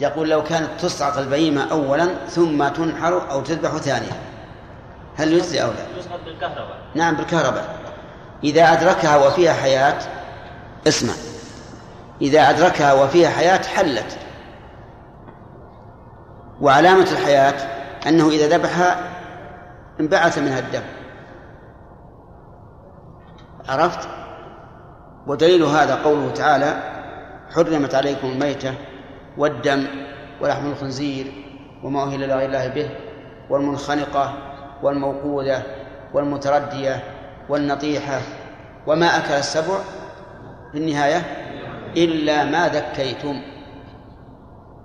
يقول لو كانت تسعق البهيمة أولا ثم تنحر أو تذبح ثانيا هل يجزي أو لا؟ يسقط بالكهرباء. نعم بالكهرباء. إذا أدركها وفيها حياة، اسمع، إذا أدركها وفيها حياة حلت، وعلامة الحياة أنه إذا ذبحها انبعث منها الدم، عرفت؟ ودليل هذا قوله تعالى: حرمت عليكم الميتة والدم ولحم الخنزير وما أهل لغير الله به والمنخنقة والموقودة والمتردية والنطيحة وما أكل السبع في النهاية إلا ما ذكيتم.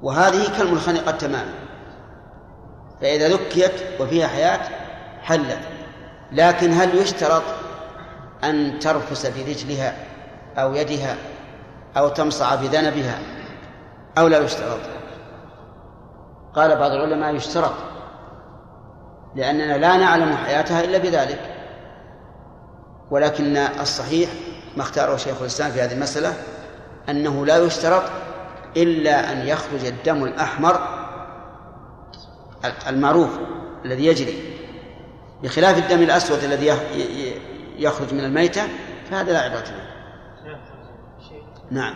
وهذه كالمنخنقة تماما، فإذا ذكيت وفيها حياة حلت. لكن هل يشترط أن ترفس في رجلها أو يدها أو تمصع في ذنبها أو لا يشترط؟ قال بعض العلماء يشترط، لأننا لا نعلم حياتها إلا بذلك. ولكن الصحيح ما اختاره شيخ الإسلام في هذه المسألة أنه لا يشترط إلا أن يخرج الدم الأحمر المعروف الذي يجري، بخلاف الدم الأسود الذي يخرج من الميتة فهذا لا عبرة به. نعم.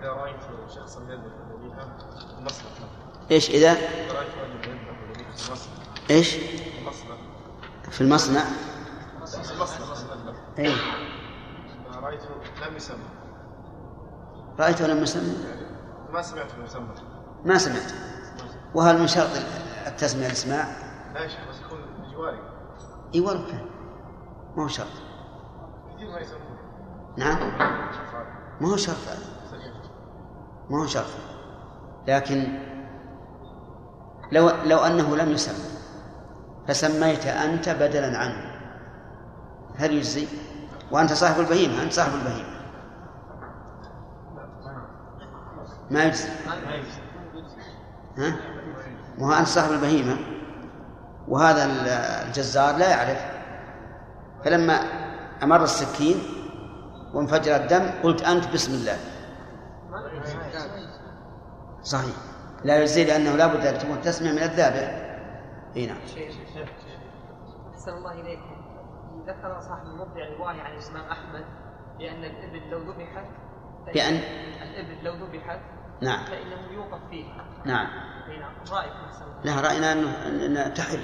إذا رأيت شخصا يذبح ولديها المصلحة. إيش إذا؟ إيش؟ في المصنع. إيه. رأيته لم يسمى. رأيته لم يسمى. ما سمعت المسمى. ما سمعت. وهل من شرط التسمية الإسماع؟ لا يا شيخ، بس يكون بجواري. إيه ورفه. ما هو شرط. كثير ما يسمونه. نعم. ما هو شرط. ما هو شرط. لكن لو أنه لم يسمى فسميت أنت بدلاً عنه هل يجزي؟ وأنت صاحب البهيمة، أنت صاحب البهيمة، ما يجزي. ها؟ وهو أنت صاحب البهيمة، وهذا الجزار لا يعرف، فلما أمر السكين وانفجر الدم قلت أنت بسم الله، صحيح لا يجزي، لأنه لا بد أن تكون تسمع من الذابح. هنا. أحسن الله إليكم. ذكر صاحب المبدع رواية عن الإمام أحمد بأن الإبل لو ذبحت، نعم، فإنه يوقف فيها. نعم. رأيك أحسن الله. لا، رأينا أنه تحل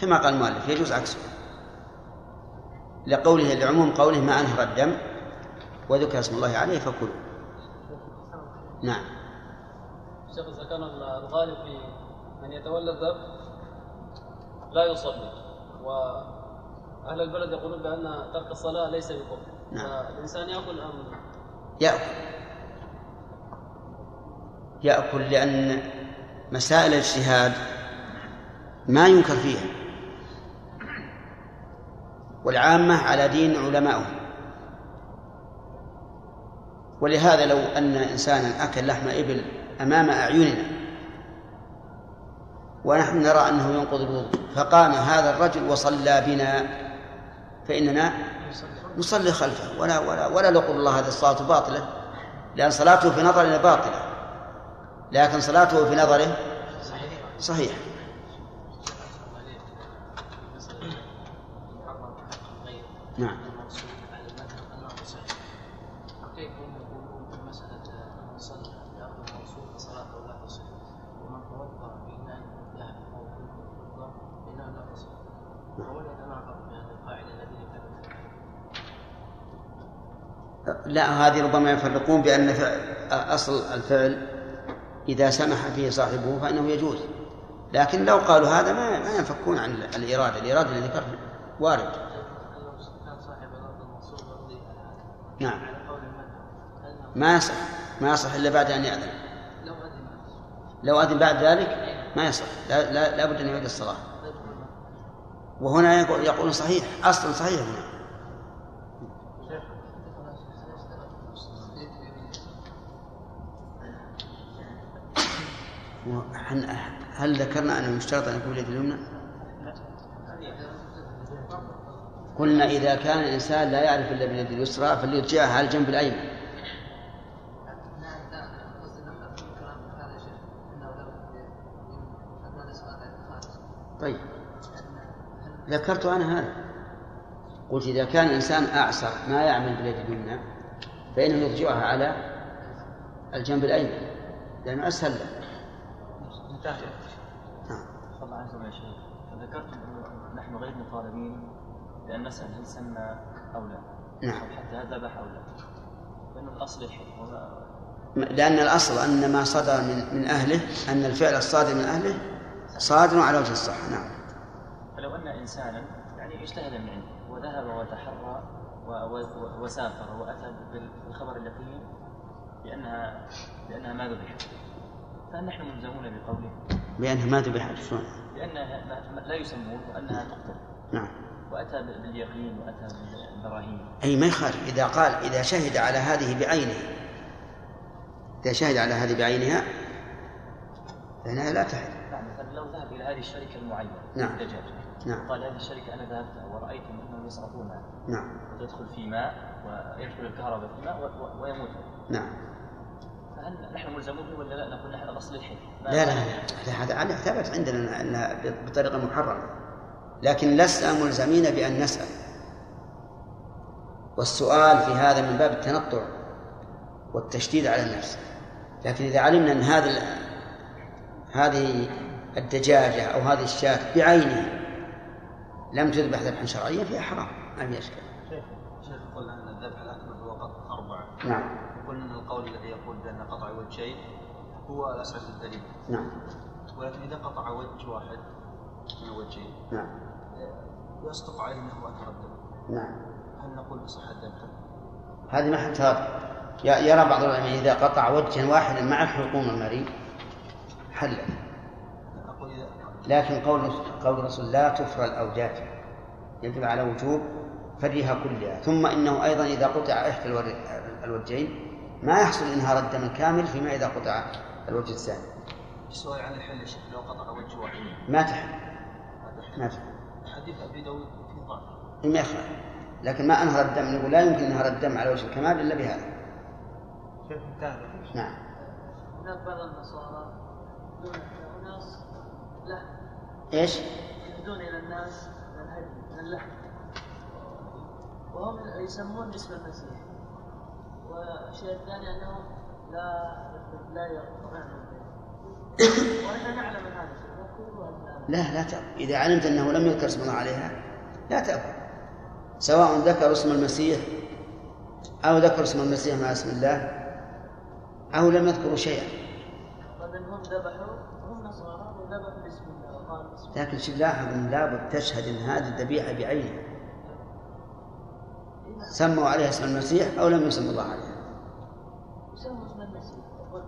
كما قال المؤلف، يجوز عكسه لقوله، لعموم قوله ما أنهر الدم وذكر اسم الله عليه فكلوا. نعم. الشيخ، إذا كان الغالب في من يتولى الذبح لا يصلي، وأهل البلد يقولون بأن ترك الصلاة ليس بكفر، نعم، فالإنسان يأكل أم يأكل لأن مسائل الاجتهاد ما ينكر فيها، والعامة على دين علمائهم، ولهذا لو أن إنسانا أكل لحم إبل أمام أعيننا ونحن نرى أنه ينقض الوضوء فقام هذا الرجل وصلى بنا فإننا نصلي خلفه، ولا نقول الله هذا الصلاة باطلة، لأن صلاته في نظرنا باطلة، لكن صلاته في نظره صحيح. نعم. لا، هذه ربما يفرقون بأن أصل الفعل إذا سمح فيه صاحبه فإنه يجوز، لكن لو قالوا هذا ما ينفكون عن الإرادة، الإرادة التي ذكرها وارد. نعم. ما يصح إلا بعد أن يأذن، لو أذن بعد ذلك ما يصح، لا بد أن يعيد الصلاة. وهنا يقول صحيح، أصل صحيح هنا. هل ذكرنا أنه مشترط أن يكون اليد اليمنى؟ قلنا إذا كان الإنسان لا يعرف إلا باليد اليسرى فليرجعها على الجنب الأيمن. طيب ذكرت أنا هذا، قلت إذا كان إنسان أعسر ما يعمل باليد اليمنى فإنه يرجعها على الجنب الأيمن لأنه أسهل له. انتهت. الله عنكم يا شيخ. ذكرت نحن غير مطالبين لأن نسأل هل سمى أو لا. نعم. حتى هذا ذبح أو لا. لأن الأصل الحكم ولا. لأن الأصل أن ما صدر من أهله، أن الفعل الصادر من أهله صادر على وجه الصحة. نعم. فلو أن إنسانا يعني اجتهد من عنده وذهب وتحرى وسافر وأتى بالخبر اللقين لأنها ما ذبحت، فنحن ملزمون بقوله لأنها ما ذبحت، لأنها لا يسمون وأنها تقتل. نعم. وأتى باليقين وأتى بالبراهين. أي ما يخالف إذا قال إذا شهد على هذه بعينها، إذا شهد على هذه بعينها فإنها لا تحل. نعم. مثلا لو ذهب إلى هذه الشركة المعينة. نعم. نعم. قال هذه الشركة أنا ذهبتها ورأيت أنهم يصرفونها. نعم. وتدخل في ماء ويدخل الكهرباء في ماء ويموت. نعم. فهل نحن ملزمون ولا لا؟ نقول نحن أصل الحل. لا هذا على ثبت عندنا أنها بطريقة محرمة، لكن لسنا ملزمين بأن نسأل، والسؤال في هذا من باب التنطع والتشديد على النفس. لكن إذا علمنا أن هذه الدجاجة أو هذه الشاة بعينها لم تذبح ذبحا شرعيا فيها حرام. أم يشكل شيخ قلنا أن الذبح الأكبر هو قطع 4. نعم. وقلنا أن القول الذي يقول بأن قطع وجهين هو الأسعد الدليل. نعم. ولكن إذا قطع وجه واحد من وجهين. نعم. يصدق عليه أنه أكبر الدم. نعم. هل نقول بصحة الذبح؟ هذه محل تهاب. يرى بعض العلماء إذا قطع وجها واحدا مع الحلقوم المريء حله، لكن قول رسول لا تفرى الأوجات يدل على وجوب فريها كلها. ثم إنه أيضا إذا قطع إحدى الوجهين ما يحصل إنهار الدم الكامل فيما إذا قطع الوجه الثاني. السؤال عن الحل لو قطع وجه واحد ما تحل. حديث أبي داود في ضعف ما يخالف، لكن ما أنهر الدم. نقول لا يمكن إنهار الدم على وجه الكمال إلا بهذا. نعم. هناك بعض النصارى دون الناس لحم. إيش؟ يهدون إلى الناس من اللحم، وهم يسمون باسم المسيح. والشيء الثاني أنهم لا يقرأون، وأنا نعلم من هذا الشيء. لا تأكل. إذا علمت أنه لم يذكر اسم الله عليها لا تأكل، سواء ذكر اسم المسيح أو ذكر اسم المسيح مع اسم الله أو لم يذكروا شيئا. هم ذبحوا، هم نصارى وذبحوا باسم الله. لكن شيء لاحظ أن لابد تشهد أن هذه الذبيحة بعينها سموا عليها اسم المسيح أو لم يسموا الله عليها. سموا اسم المسيح.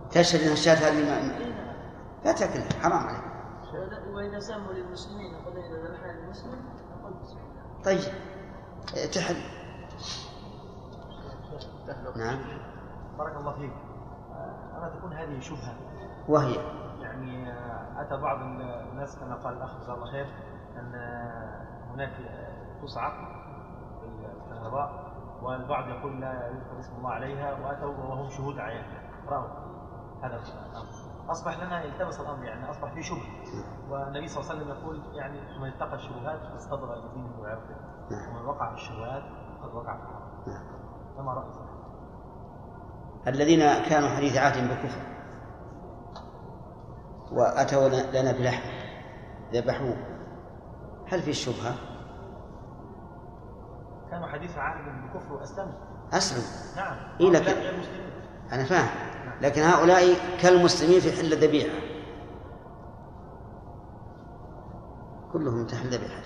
تشهد أن الشاة هذه لا تأكلها، حرام عليها. وإذا سموا للمسلمين قل إذا ذبحها للمسلم قل بسم الله. طيب تحل. نعم. بارك الله فيك. أنا تكون هذه شبهة وهي يعني أتى بعض الناس كما قال الأخ جزاه الله خير أن هناك تصعق الكهرباء والبعض يقول لا يذكر اسم الله عليها وأتوا وهم شهود عيانها رأوا هذا الأمر. أصبح لنا يلتبس الأمر، يعني أصبح فيه شبهة. والنبي صلى الله عليه وسلم يقول يعني من اتقى الشبهات استبرأ لدينه وعرضه، ومن وقع في الشبهات قد وقع في الحرام. كما رأي صحيح الذين كانوا حديث عهد بكفر وأتوا لنا بلحم ذبحوه، هل في الشبهة؟ كانوا حديث عهد بكفر وأسلموا. أسلموا. نعم. إيه لكن أنا فاهم. نعم. لكن هؤلاء كالمسلمين في حل الذبيحة كلهم تحل ذبيحة،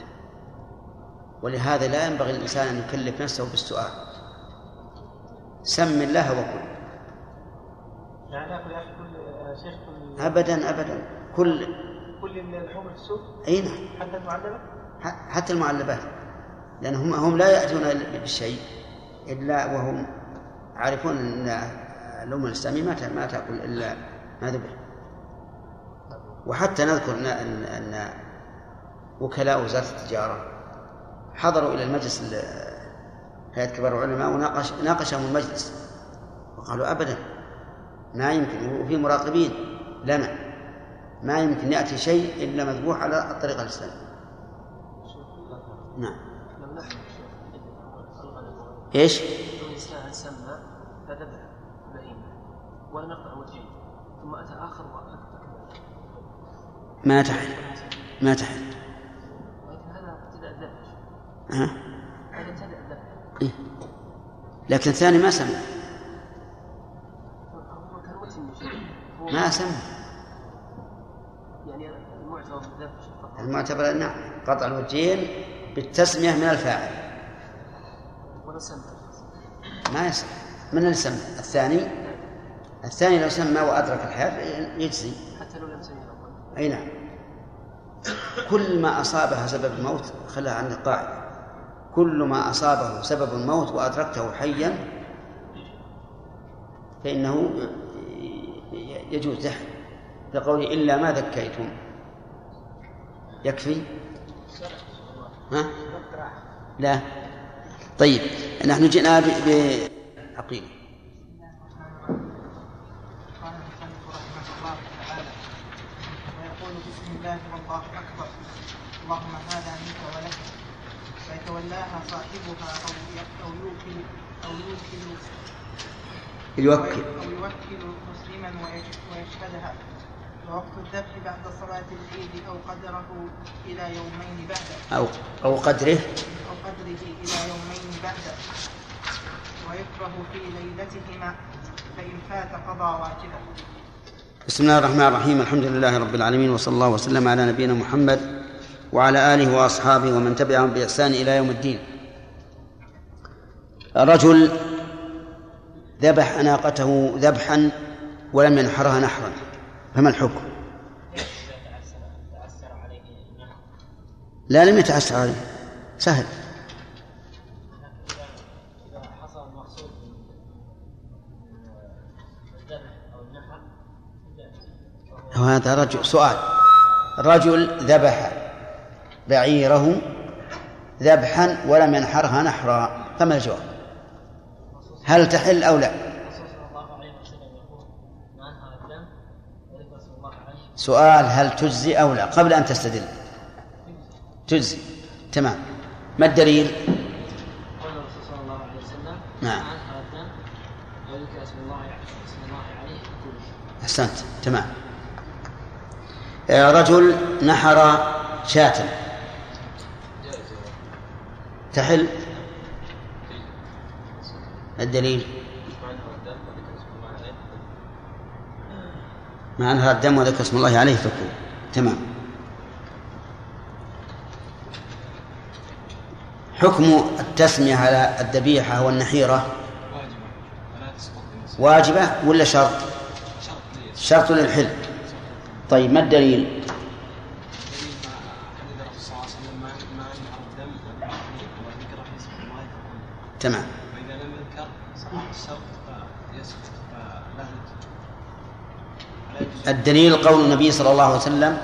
ولهذا لا ينبغي الإنسان أن يكلف نفسه بالسؤال. سم الله وكل. يعني أكل يا أخي كل شيخ كل. أبدا كل اللحوم السوء. أي نعم. حتى المعلبات. حتى المعلبات، لأن هم لا يأتون بالشيء إلا وهم عارفون أن الأمة الإسلامية ما تأكل إلا ما ذبح. وحتى نذكر أن وكلاء وزارة التجارة حضروا إلى المجلس هيئة كبار العلماء وناقشهم المجلس وقالوا أبدا ما يمكن، وفي مراقبين لنا ما يمكن يأتي شيء إلا مذبوح على الطريقة الإسلامية. نعم. إيش؟ الإسلام سمى فذبح بهيمة ولم يقطع وجهه ثم أتى آخر وأخذ ما تحل. هذا ابتدأ الذبح. هذا ابتدأ الذبح. لكن الثاني ما سمى. ما سمى. يعني المعتبر الذبح. المعتبر نعم قطع الوجهين بالتسمية من الفاعل. ولا سمى. ما يسمى. من اللي سمى؟ الثاني لو سمى وأدرك الحياة يجزي. حتى لو لم يسمى. أي نعم. كل ما أصابها سبب الموت خلها عن القاعدة. كل ما أصابه سبب الموت وأدركته حيا فإنه يجوز له. لقوله إلا ما ذكيتم. يكفي؟ ها؟ لا. طيب نحن جئنا بعقيدة. والله أكبر اللهم هذا منك ولك فيتولاها صاحبها أو يوكل مسلما ويشهدها ووقت الذبح بعد صلاة العيد أو قدره إلى يومين بعد ويكره في ليلتهما فإن فات قضى واجبه. بسم الله الرحمن الرحيم. الحمد لله رب العالمين وصلى الله وسلم على نبينا محمد وعلى آله وأصحابه ومن تبعهم بإحسان إلى يوم الدين. رجل ذبح ناقته ذبحا ولم ينحرها نحرا فما الحكم؟ لا لم يتعسر عليه سهل. وهذا رجل سؤال. رجل ذبح بعيره ذبحا ولم ينحرها نحرا فما الجواب؟ هل تحل أو لا؟ سؤال هل تجزي أو لا قبل أن تستدل؟ تجزي. تمام. ما الدليل؟ قال الرسول صلى الله عليه وسلم نعم أحسنت. تمام. رجل نحر شاة تحل. الدليل مع أنها الدم وذكر اسم الله عليه تكون. تمام. حكم التسمية على الذبيحة والنحيرة واجبة ولا شرط؟ شرط للحل. طيب ما الدليل؟ تمام. وإذا لم يذكر صح الشرط يسقط فلا. الدليل قول النبي صلى الله عليه وسلم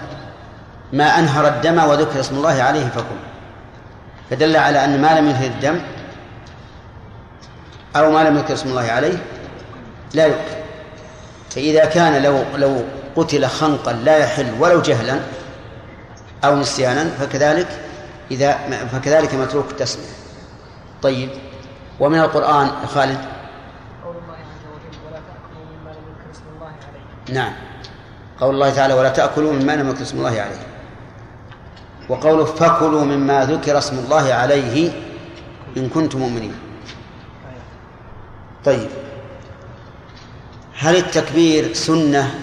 ما أنهر الدم وذكر اسم الله عليه فكل، فدل على أن ما لم ينهر الدم أو ما لم يذكر اسم الله عليه لا يؤكل. فإذا كان لو قتل خنقا لا يحل ولو جهلا أو نسيانا فكذلك متروك التسمية. طيب ومن القرآن خالد قول الله عز وجل ولا تأكلوا مما لم يذكر اسم الله عليه. نعم قول الله تعالى ولا تأكلوا مما لم يذكر اسم الله عليه، وقوله فكلوا مما ذكر اسم الله عليه إن كنتم مؤمنين. طيب هل التكبير سنة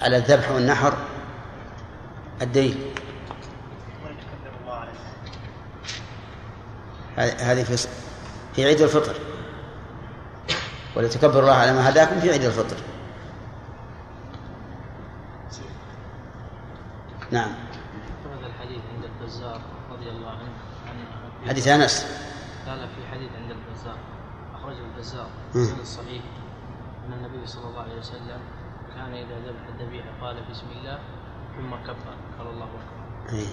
على الذبح والنحر؟ الدليل هذه في عيد الفطر ولتكبر الله على ما هداكم في عيد الفطر. نعم. هذا الحديث عند البزار رضي الله عنه حديث أنس قال في حديث عند البزار أخرجه البزار في الصحيح أن النبي صلى الله عليه وسلم كان إذا ذبح الذبيحة قال بسم الله ثم كبر قال الله أكبر.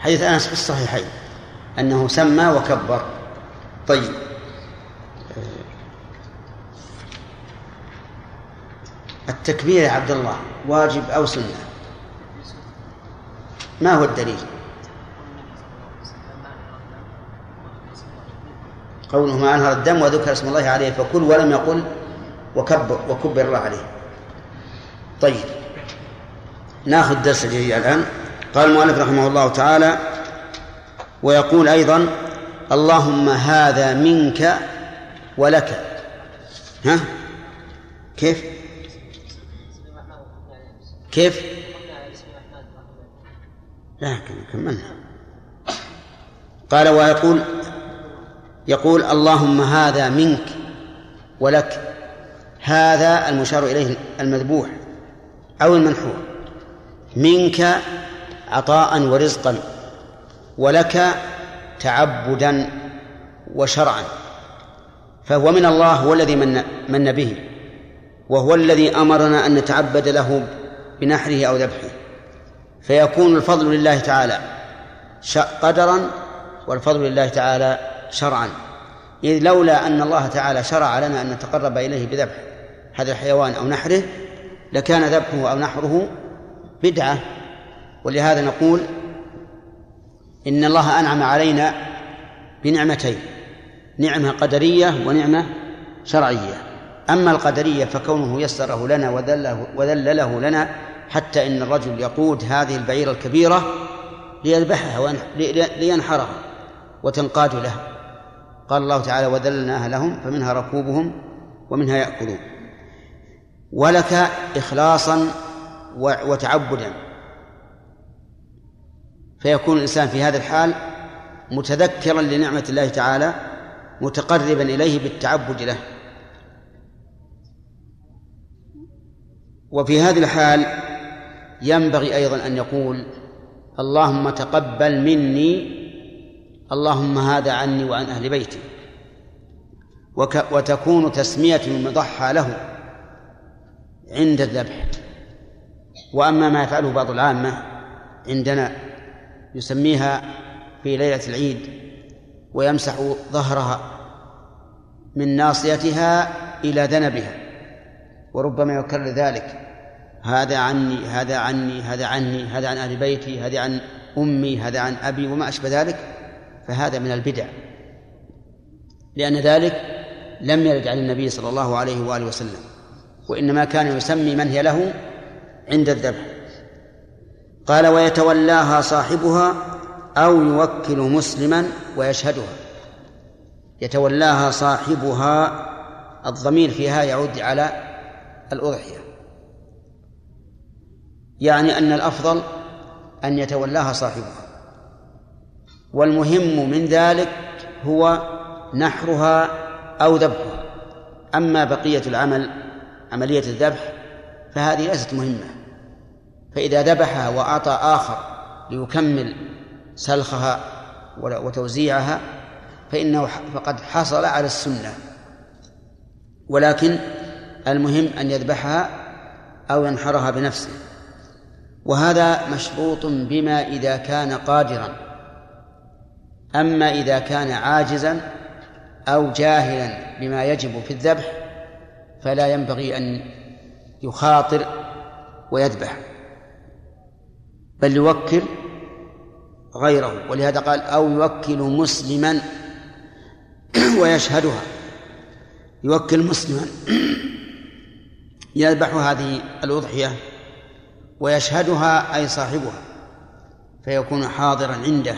حديث أنس في الصحيحين أنه سمى وكبر. طيب التكبير يا عبد الله واجب أو سنة؟ ما هو الدليل؟ قوله ما أنهر الدم وذكر اسم الله عليه فكل ولم يقل وكبر الله عليه. طيب ناخذ درس الجديد الآن. قال المؤلف رحمه الله تعالى ويقول أيضا اللهم هذا منك ولك. ها كيف؟ كيف؟ لا كملنا. قال ويقول اللهم هذا منك ولك. هذا المشار إليه المذبوح أو المنحور. منك عطاء ورزقا، ولك تعبدا وشرعا، فهو من الله، هو الذي من به، وهو الذي أمرنا أن نتعبد له بنحره أو ذبحه، فيكون الفضل لله تعالى قدرا والفضل لله تعالى شرعا، إذ لولا أن الله تعالى شرع لنا أن نتقرب إليه بذبح هذا الحيوان أو نحره لكان ذبحه أو نحره بدعة. ولهذا نقول إن الله أنعم علينا بنعمتين، نعمة قدرية ونعمة شرعية. أما القدرية فكونه يسره لنا وذلله لنا، حتى إن الرجل يقود هذه البعيرة الكبيرة ليذبحها لينحرها وتنقاد له. قال الله تعالى وذللناها لهم فمنها ركوبهم ومنها يأكلون. ولك إخلاصا وتعبدا، فيكون الإنسان في هذا الحال متذكرا لنعمة الله تعالى متقربا إليه بالتعبد له. وفي هذه الحال ينبغي أيضا أن يقول اللهم تقبل مني، اللهم هذا عني وعن أهل بيتي، وتكون تسمية المضحى له عند الذبح. وأما ما يفعله بعض العامة عندنا يسميها في ليلة العيد ويمسح ظهرها من ناصيتها إلى ذنبها، وربما يكرر ذلك، هذا عني هذا عني هذا عني هذا عن أهل بيتي هذا عن أمي هذا عن أبي وما أشبه ذلك، فهذا من البدع، لأن ذلك لم يرد عن النبي صلى الله عليه وآله وسلم، وإنما كان يسمي من هي له عند الذبح. قال ويتولاها صاحبها أو يوكل مسلما ويشهدها. يتولاها صاحبها، الضمير فيها يعود على الأضحية، يعني أن الأفضل أن يتولاها صاحبها، والمهم من ذلك هو نحرها أو ذبحها. أما بقية العمل عملية الذبح فهذه ليست مهمة، فإذا ذبحها وأعطى آخر ليكمل سلخها وتوزيعها فإنه فقد حصل على السنة، ولكن المهم أن يذبحها أو ينحرها بنفسه. وهذا مشروط بما إذا كان قادرا، أما إذا كان عاجزا أو جاهلا بما يجب في الذبح فلا ينبغي أن يخاطر ويذبح، بل يوكل غيره. ولهذا قال أو يوكل مسلما ويشهدها. يوكل مسلما يذبح هذه الأضحية ويشهدها أي صاحبها، فيكون حاضرا عنده.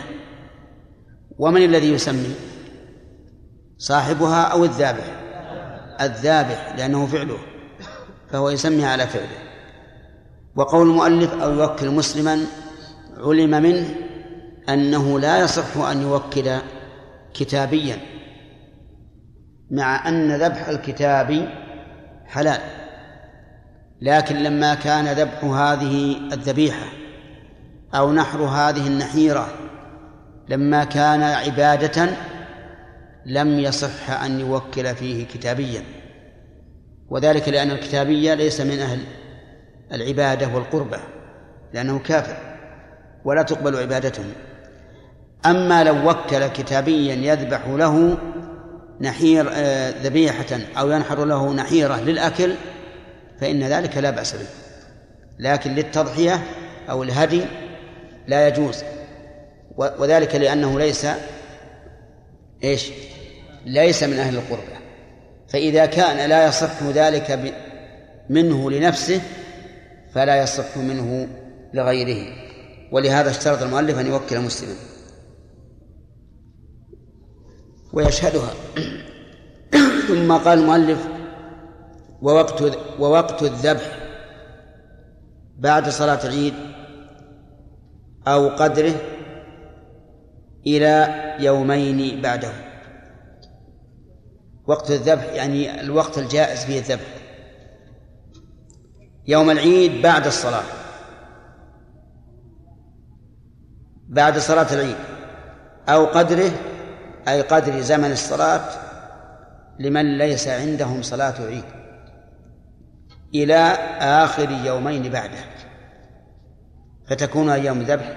ومن الذي يسمي؟ صاحبها أو الذابح؟ الذابح، لأنه فعله، فهو يسميها على فعله. وقول المؤلف أو يوكل مسلما علم منه أنه لا يصح أن يوكل كتابيا، مع أن ذبح الكتابي حلال، لكن لما كان ذبح هذه الذبيحة أو نحر هذه النحيرة لما كان عبادة لم يصح أن يوكل فيه كتابيا، وذلك لأن الكتابية ليس من أهل العبادة والقربة، لأنه كافر ولا تقبل عبادته. أما لو وكل كتابيا يذبح له نحير ذبيحة أو ينحر له نحيرة للأكل فإن ذلك لا بأس به، لكن للتضحية أو الهدي لا يجوز، وذلك لأنه ليس من أهل القربة، فإذا كان لا يصح ذلك منه لنفسه فلا يصح منه لغيره، ولهذا اشترط المؤلف أن يوكل مسلما ويشهدها. ثم قال المؤلف: ووقت الذبح بعد صلاة العيد أو قدره إلى يومين بعده. وقت الذبح يعني الوقت الجائز فيه الذبح، يوم العيد بعد الصلاة، بعد صلاة العيد، أو قدره أي قدر زمن الصلاة لمن ليس عندهم صلاة عيد، إلى آخر يومين بعده، فتكون أيام الذبح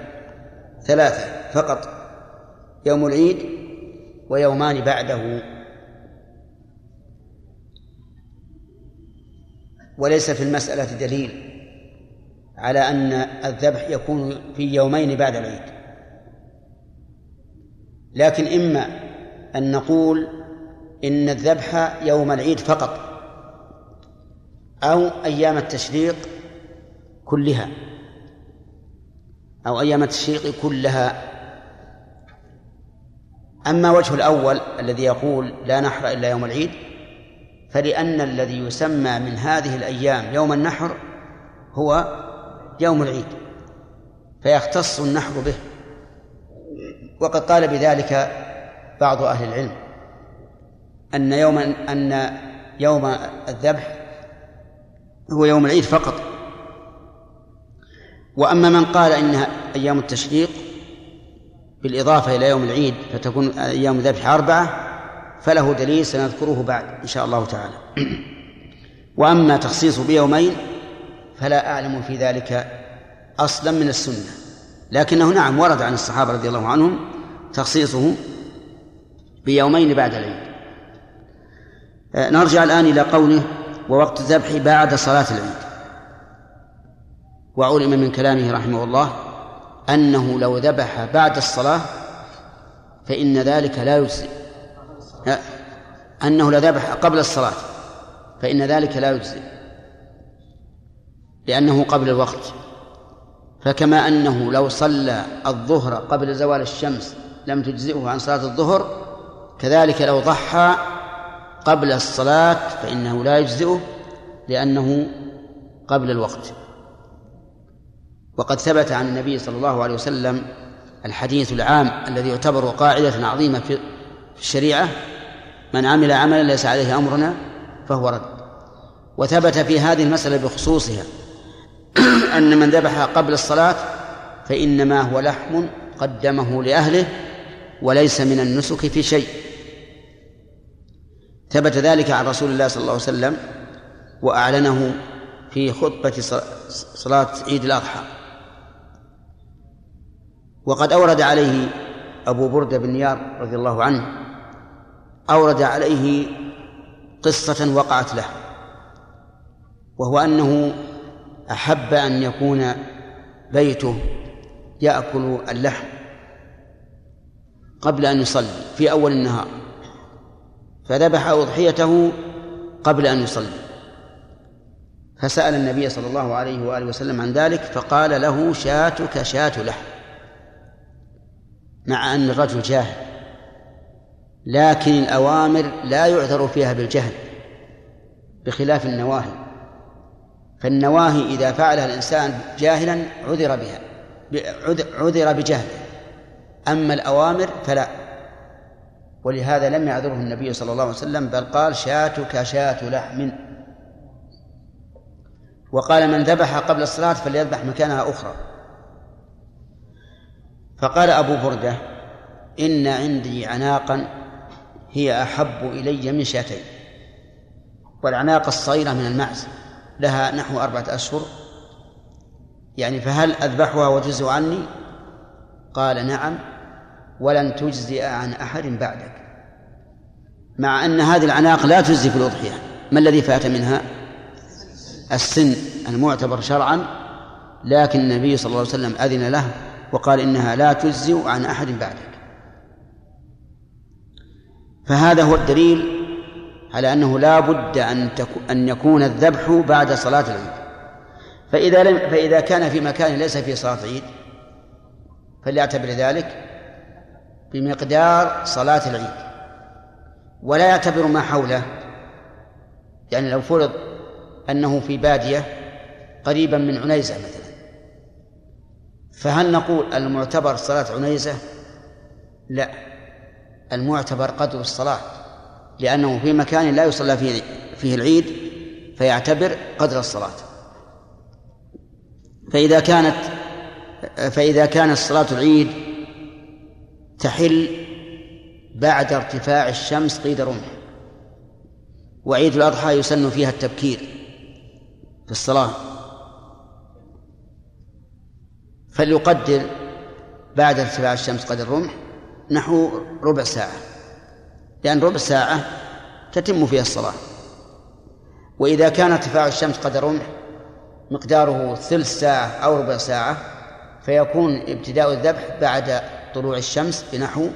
ثلاثة فقط: يوم العيد ويومان بعده. وليس في المسألة دليل على أن الذبح يكون في يومين بعد العيد، لكن إما أن نقول إن الذبح يوم العيد فقط أو أيام التشريق كلها أما وجه الأول الذي يقول لا نحر إلا يوم العيد، فلأن الذي يسمى من هذه الأيام يوم النحر هو يوم العيد، فيختص النحر به، وقد قال بذلك بعض أهل العلم أن يوم الذبح هو يوم العيد فقط. وأما من قال إنها أيام التشريق بالإضافة إلى يوم العيد فتكون أيام الذبح أربعة، فله دليل سنذكره بعد إن شاء الله تعالى. وأما تخصيص بيومين فلا أعلم في ذلك أصلا من السنة، لكنه نعم ورد عن الصحابة رضي الله عنهم تخصيصه بيومين بعد العيد. نرجع الآن إلى قوله: ووقت الذبح بعد صلاة العيد. وعلم من كلامه رحمه الله أنه لو ذبح بعد الصلاة فإن ذلك لا يجزئ، أنه لو ذبح قبل الصلاة فإن ذلك لا يجزئ لأنه قبل الوقت، فكما أنه لو صلى الظهر قبل زوال الشمس لم تجزئه عن صلاة الظهر، كذلك لو ضحى قبل الصلاة فإنه لا يجزئه لأنه قبل الوقت. وقد ثبت عن النبي صلى الله عليه وسلم الحديث العام الذي يعتبر قاعدة عظيمة في الشريعة: من عمل عملا ليس عليه أمرنا فهو رد. وثبت في هذه المسألة بخصوصها أن من ذبح قبل الصلاة فإنما هو لحم قدمه لأهله وليس من النسك في شيء، ثبت ذلك عن رسول الله صلى الله عليه وسلم وأعلنه في خطبة صلاة عيد الأضحى. وقد أورد عليه أبو بردة بن نيار رضي الله عنه قصة وقعت له، وهو أنه أحب أن يكون بيته يأكل اللحم قبل أن يصلي في أول النهار، فذبح أضحيته قبل أن يصلي، فسأل النبي صلى الله عليه وآله وسلم عن ذلك فقال له: شاتك شات لحم، مع أن الرجل جاهل، لكن الأوامر لا يعذر فيها بالجهل بخلاف النواهي، فالنواهي إذا فعلها الإنسان جاهلا عذر بها، عذر بجهله، أما الأوامر فلا، ولهذا لم يعذره النبي صلى الله عليه وسلم بل قال: شاتك شات لحم. وقال: من ذبح قبل الصلاة فليذبح مكانها أخرى. فقال أبو بردة: إن عندي عناقا هي أحب إلي من شاتين. والعناقة الصغيرة من المعز لها نحو 4 أشهر، يعني فهل أذبحها وتجزئ عني؟ قال: نعم، ولن تجزئ عن أحد بعدك، مع أن هذه العناق لا تجزئ في الأضحية، ما الذي فات منها؟ السن المعتبر شرعا، لكن النبي صلى الله عليه وسلم أذن له وقال إنها لا تجزئ عن أحد بعدك. فهذا هو الدليل على أنه لا بد أن يكون الذبح بعد صلاة العيد. فإذا كان في مكان ليس فيه صلاة عيد فليعتبر ذلك بمقدار صلاة العيد، ولا يعتبر ما حوله. يعني لو فرض أنه في بادية قريبا من عنيزة مثلا، فهل نقول المعتبر صلاة عنيزة؟ لا، المعتبر قدر الصلاة، لأنه في مكان لا يصلى فيه العيد فيعتبر قدر الصلاة. فإذا كانت صلاة العيد تحل بعد ارتفاع الشمس قيد رمح، وعيد الأضحى يسن فيها التبكير في الصلاة، فليقدر بعد ارتفاع الشمس قدر الرمح نحو ربع ساعة، لأن ربع ساعة تتم فيها الصلاة. وإذا كان ارتفاع الشمس قدر رمح مقداره ثلث ساعة أو ربع ساعة، فيكون ابتداء الذبح بعد طلوع الشمس بنحو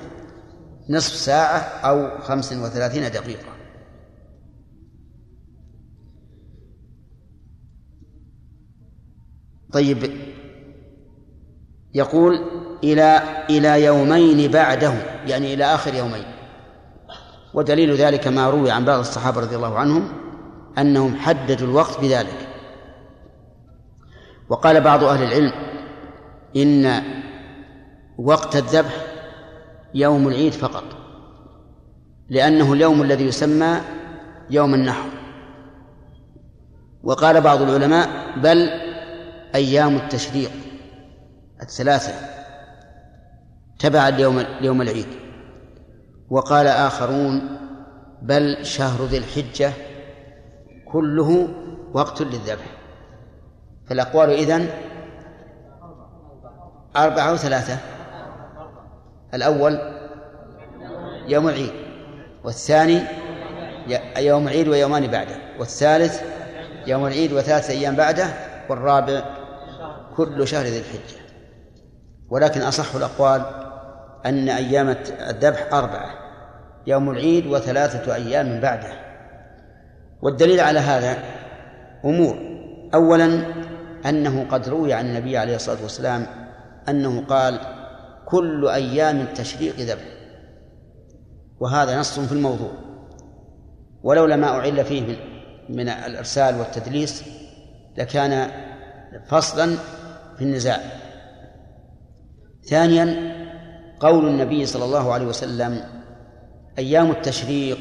نصف ساعة أو 35 دقيقة. طيب، يقول إلى يومين بعدهم، يعني إلى آخر يومين. ودليل ذلك ما روي عن بعض الصحابة رضي الله عنهم أنهم حددوا الوقت بذلك. وقال بعض أهل العلم إن وقت الذبح يوم العيد فقط، لأنه اليوم الذي يسمى يوم النحر. وقال بعض العلماء بل أيام التشريق الثلاثة تبع اليوم العيد. وقال آخرون بل شهر ذي الحجة كله وقت للذبح. فالأقوال إذن 4 و3. الأول يوم العيد، والثاني يوم العيد ويومان بعده، والثالث يوم العيد وثلاثة أيام بعده، والرابع كل شهر ذي الحجة. ولكن أصح الأقوال أن أيام الذبح 4، يوم العيد وثلاثة أيام من بعده. والدليل على هذا أمور. أولا، أنه قد روي عن النبي عليه الصلاة والسلام أنه قال كل أيام التشريق ذبح، وهذا نص في الموضوع، ولولا ما أعل فيه من الإرسال والتدليس لكان فصلا في النزاع. ثانيا، قول النبي صلى الله عليه وسلم أيام التشريق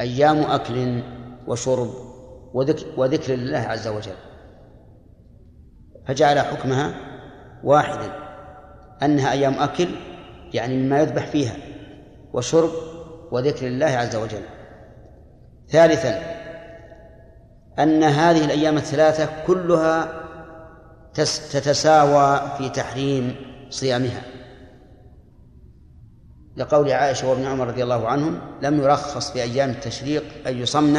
أيام أكل وشرب وذكر لله عز وجل، فجعل حكمها واحدا، أنها أيام أكل يعني مما يذبح فيها، وشرب وذكر الله عز وجل. ثالثا، أن هذه الأيام 3 كلها تتساوى في تحريم صيامها، لقول عائشة وابن عمر رضي الله عنهم لم يرخص في أيام التشريق أن يصمن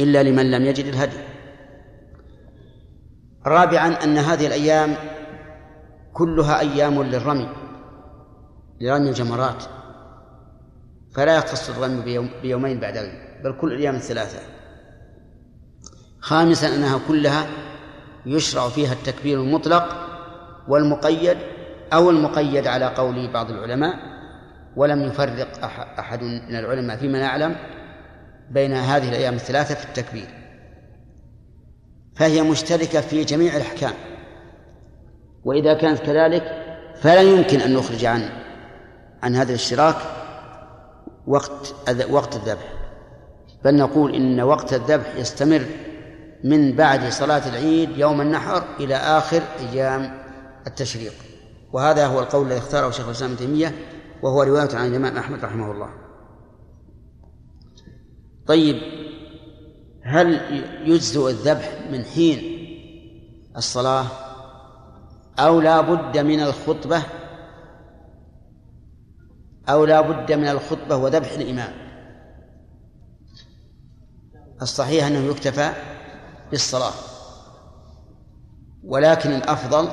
إلا لمن لم يجد الهدي. رابعا، أن هذه الأيام كلها أيام للرمي، لرمي الجمرات، فلا يختص الرمي بيومين بعد العيد، بل كل الأيام 3. خامسا، أنها كلها يشرع فيها التكبير المطلق والمقيد، أو المقيد على قول بعض العلماء، ولم يفرق أحد من العلماء فيما نعلم بين هذه الأيام 3 في التكبير، فهي مشتركة في جميع الأحكام. وإذا كانت كذلك فلا يمكن أن نخرج عن هذا الاشتراك وقت الذبح، بل نقول إن وقت الذبح يستمر من بعد صلاة العيد يوم النحر إلى آخر أيام التشريق. وهذا هو القول الذي اختاره شيخ الإسلام ابن تيمية، وهو رواية عن الإمام أحمد رحمه الله. طيب، هل يجزئ الذبح من حين الصلاة أو لا بد من الخطبة وذبح الإمام؟ الصحيح أنه يكتفى بالصلاة، ولكن الأفضل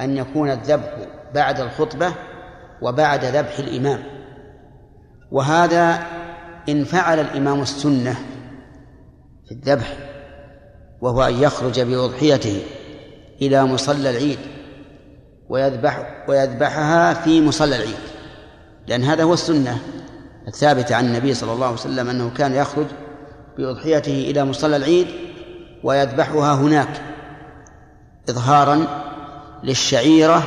أن يكون الذبح بعد الخطبة وبعد ذبح الإمام. وهذا إن فعل الإمام السنة في الذبح، وهو أن يخرج بأضحيته إلى مصلى العيد ويذبحها في مصلى العيد، لأن هذا هو السنة الثابتة عن النبي صلى الله عليه وسلم أنه كان يخرج بأضحيته إلى مصلى العيد ويذبحها هناك إظهاراً للشعيرة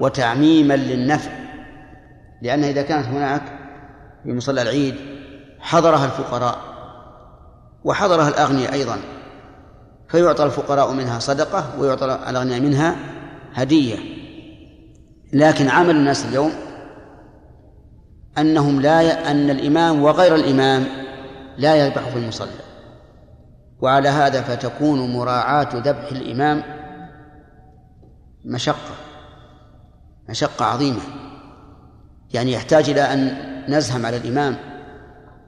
وتعميماً للنفع، لأنها إذا كانت هناك في مصلى العيد حضرها الفقراء وحضرها الأغنياء أيضاً، فيعطى الفقراء منها صدقة ويعطى الأغنياء منها هدية. لكن عمل الناس اليوم أنهم أن الإمام وغير الإمام لا يذبح في المصلى، وعلى هذا فتكون مراعاة ذبح الإمام مشقة عظيمة، يعني يحتاج إلى أن نزهم على الإمام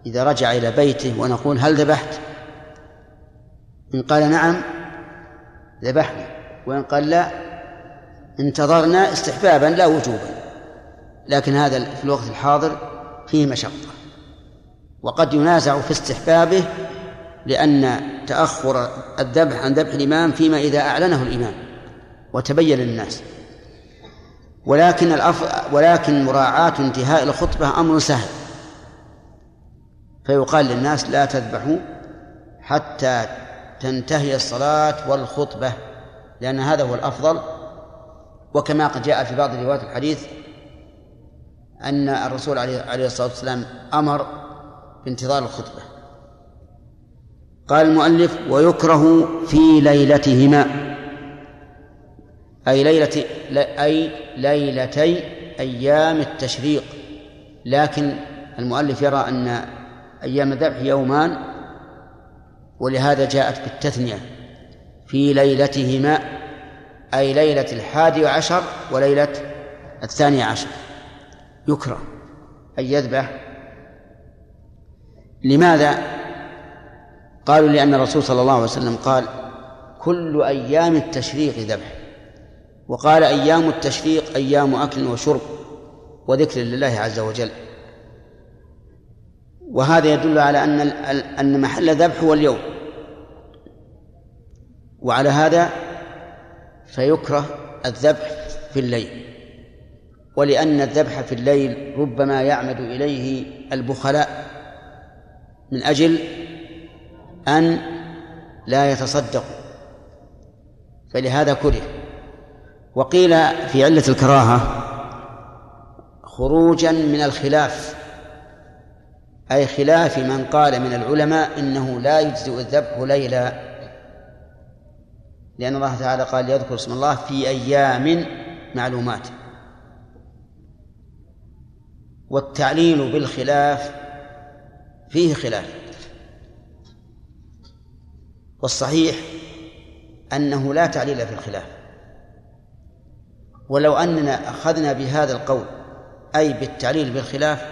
إذا رجع إلى بيته ونقول هل ذبحت؟ إن قال نعم ذبحنا، وإن قال لا انتظرنا استحبابا لا وجوبا. لكن هذا في الوقت الحاضر فيه مشقة، وقد ينازع في استحبابه، لأن تأخر الذبح عن ذبح الإمام فيما إذا أعلنه الإمام وتبين للناس. ولكن مراعاة انتهاء الخطبة أمر سهل، فيقال للناس لا تذبحوا حتى تنتهي الصلاة والخطبة، لأن هذا هو الأفضل. وكما قد جاء في بعض روايات الحديث أن الرسول عليه الصلاة والسلام أمر بانتظار الخطبة. قال المؤلف ويكره في ليلتهما، أي ليلتي أيام التشريق، لكن المؤلف يرى أن أيام الذبح يومان، ولهذا جاءت بالتثنية في ليلتهما، أي ليلة 11 وليلة 12. يكره أن يذبح. لماذا؟ قالوا لأن الرسول صلى الله عليه وسلم قال كل أيام التشريق ذبح، وقال أيام التشريق أيام أكل وشرب وذكر لله عز وجل، وهذا يدل على أن محل الذبح هو اليوم. وعلى هذا فيكره الذبح في الليل، ولأن الذبح في الليل ربما يعمد إليه البخلاء من أجل أن لا يتصدق، فلهذا كره. وقيل في علة الكراهة خروجا من الخلاف، أي خلاف من قال من العلماء إنه لا يجزئ الذبح ليلا، لأن الله تعالى قال يذكر اسم الله في أيام معلومات، والتعليل بالخلاف فيه خلاف. والصحيح أنه لا تعليل في الخلاف، ولو أننا أخذنا بهذا القول أي بالتعليل بالخلاف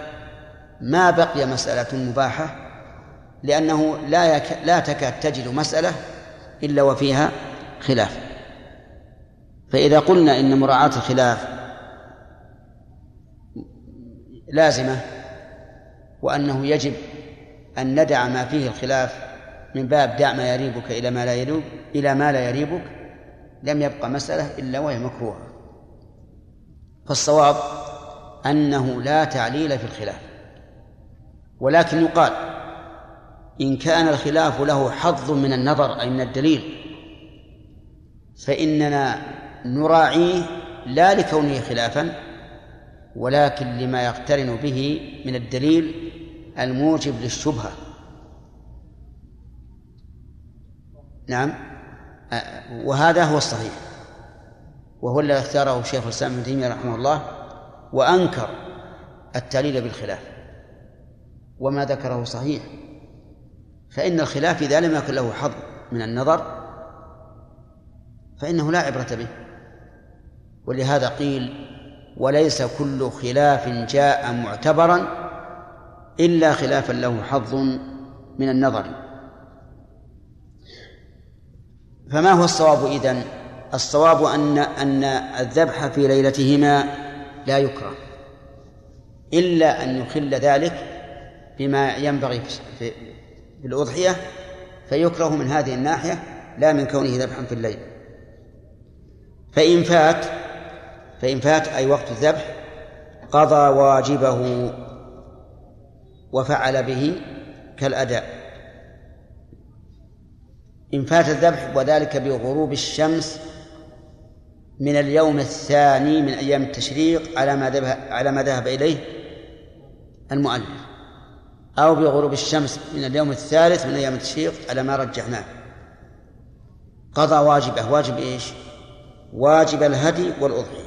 ما بقي مسألة مباحة، لأنه لا تكاد تجد مسألة إلا وفيها خلاف. فإذا قلنا إن مراعاة الخلاف لازمة، وأنه يجب أن ندع ما فيه الخلاف من باب دع ما يريبك إلى ما لا يريبك، لم يبقى مسألة إلا وهي مكروهة. فالصواب أنه لا تعليل في الخلاف، ولكن يقال إن كان الخلاف له حظ من النظر أي من الدليل فإننا نراعيه لا لكونه خلافاً، ولكن لما يقترن به من الدليل الموجب للشبهة. نعم، وهذا هو الصحيح، وهو الذي اختاره الشيخ الإسلام ابن تيمية رحمه الله، وأنكر التعليل بالخلاف وما ذكره صحيح، فإن الخلاف إذا لم يكن له حظ من النظر فإنه لا عبرة به. ولهذا قيل وليس كل خلاف جاء معتبرا إلا خلافا له حظ من النظر. فما هو الصواب إذن؟ الصواب أن الذبح في ليلتهما لا يكره، إلا أن يخل ذلك بما ينبغي في الأضحية، فيكره من هذه الناحية لا من كونه ذبحا في الليل. فإن فات أي وقت الذبح قضى واجبه وفعل به كالأداء. إن فات الذبح وذلك بغروب الشمس من اليوم الثاني من أيام التشريق على ما ذهب إليه المؤلف، أو بغروب الشمس من اليوم الثالث من أيام التشريق على ما رجحناه، قضى واجبه. واجب إيش؟ واجب الهدي والأضحية.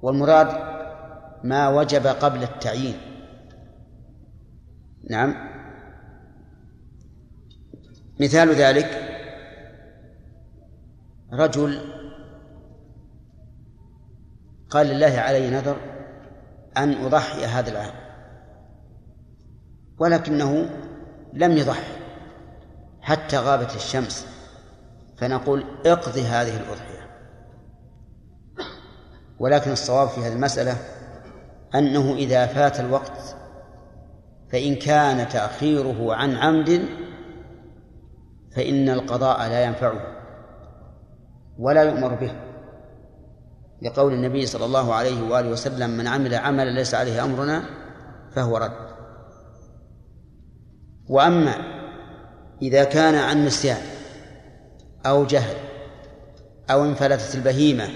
والمراد ما وجب قبل التعيين. نعم، مثال ذلك رجل قال لله علي نذر أن أضحي هذا العام، ولكنه لم يضحي حتى غابت الشمس، فنقول اقض هذه الأضحية. ولكن الصواب في هذه المسألة أنه إذا فات الوقت فإن كان تأخيره عن عمد فإن القضاء لا ينفعه ولا يؤمر به، لقول النبي صلى الله عليه وآله وسلم: من عمل عملا ليس عليه أمرنا فهو رد. وأما إذا كان عن نسيان أو جهل أو انفلتت البهيمة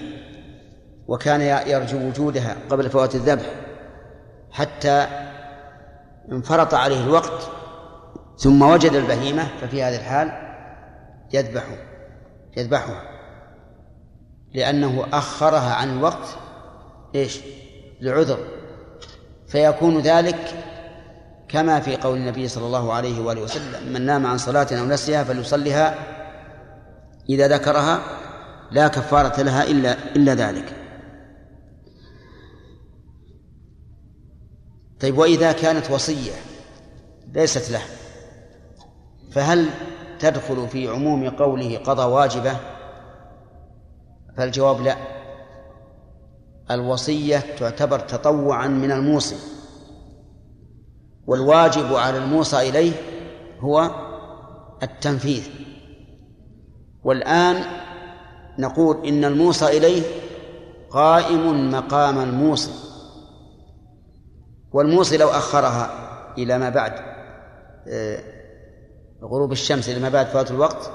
وكان يرجو وجودها قبل فوات الذبح حتى انفرط عليه الوقت ثم وجد البهيمة، ففي هذا الحال يذبحها، لأنه أخرها عن الوقت لعذر، فيكون ذلك كما في قول النبي صلى الله عليه وآله وسلم: من نام عن صلاة أو نسيها فليصلها إذا ذكرها لا كفارة لها إلا ذلك. طيب، وإذا كانت وصية ليست له، فهل تدخل في عموم قوله قضى واجبه؟ فالجواب لا، الوصية تعتبر تطوعا من الموصي، والواجب على الموصى إليه هو التنفيذ. والآن نقول إن الموصى إليه قائم مقام الموصي، والموصي لو أخرها إلى ما بعد غروب الشمس، إلى ما بعد فوات الوقت،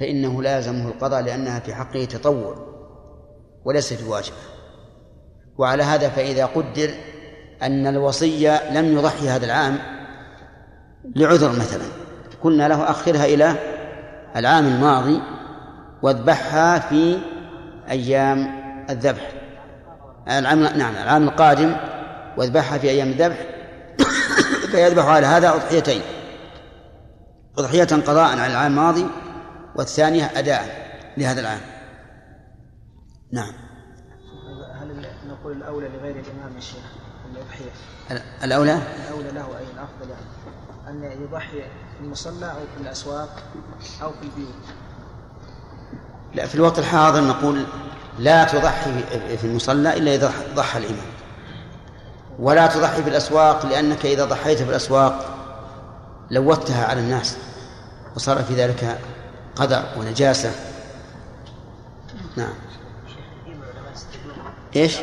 فإنه لازمه القضاء، لأنها في حقه تطوع وليست واجبة. وعلى هذا فإذا قدر أن الوصية لم يضحي هذا العام لعذر مثلا، قلنا له أخرها إلى العام الماضي واذبحها في أيام الذبح، العام القادم واذبحها في أيام الذبح، فيذبح على هذا أضحيتين: أضحية قضاء على العام الماضي، والثانية أداء لهذا العام. نعم. هل نقول الأولى لغير الإمام الشيخ يضحي؟ الأولى له، أي الأفضل يعني أن يضحي في المصلى أو في الأسواق أو في البيوت؟ لا، في الوقت الحاضر نقول لا تضحي في المصلى إلا إذا ضحى الإمام، ولا تضحي في الأسواق، لأنك إذا ضحيت في الأسواق لوتها على الناس وصار في ذلك قدر ونجاسة. نعم. إيش؟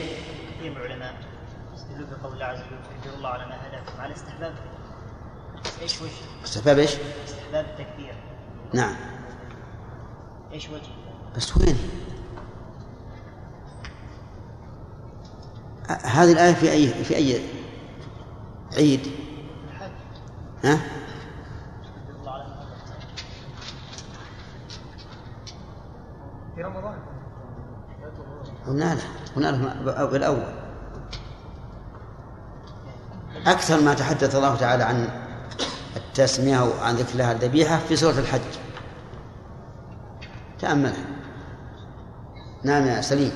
على استحباب ايش وجه؟ استحباب التكبير. نعم. ايش وجه؟ بس وين هذه الآية؟ في أي عيد؟ ها؟ في رمضان. قلنا له بالأول أكثر ما تحدث الله تعالى عن التسمية وعن ذكر لها الذبيحة في سورة الحج، تأملها. نعم يا سليم.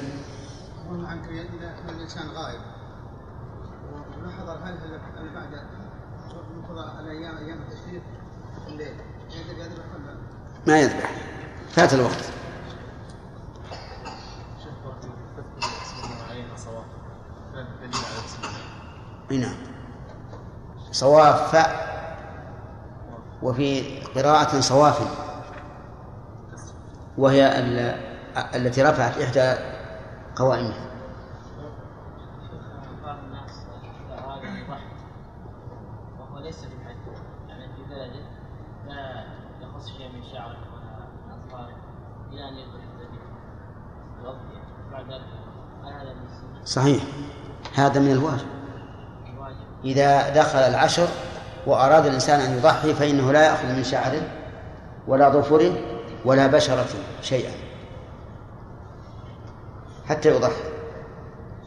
والله عنك إذا كان الإنسان غائب ولاحظ هذه بعد نقضى على أيام التشريق الليل، يذبح ولا ما يذبح؟ فات الوقت. هنا صواف، وفي قراءة صوافي وهي التي رفعت إحدى قوائمها. صحيح، هذا من الواجب. إذا دخل العشر وأراد الإنسان أن يضحي فإنه لا يأخذ من شعره ولا ظفره ولا بشرة شيئا حتى يضحي.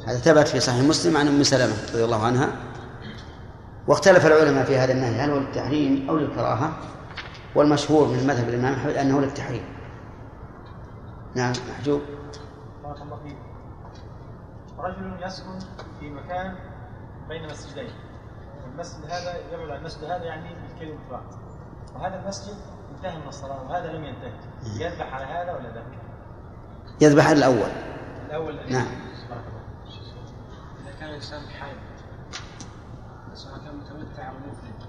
هذا ثبت في صحيح مسلم عن أم سلمة رضي الله عنها. واختلف العلماء في هذا النهي هل هو للتحريم أو للكراهة، والمشهور من مذهب الإمام أحمد أنه للتحريم. نعم محجوب. رجل يسكن في مكان بين مسجدين، المسجد هذا يبعد عن المسجد هذا يعني بالكيلو متر، وهذا المسجد انتهى من الصلاة وهذا لم ينتهي، يذبح على هذا ولا ذاك؟ يذبح على الأول. نعم. إذا كان الإنسان حي سواء كان متمتع أو مفرد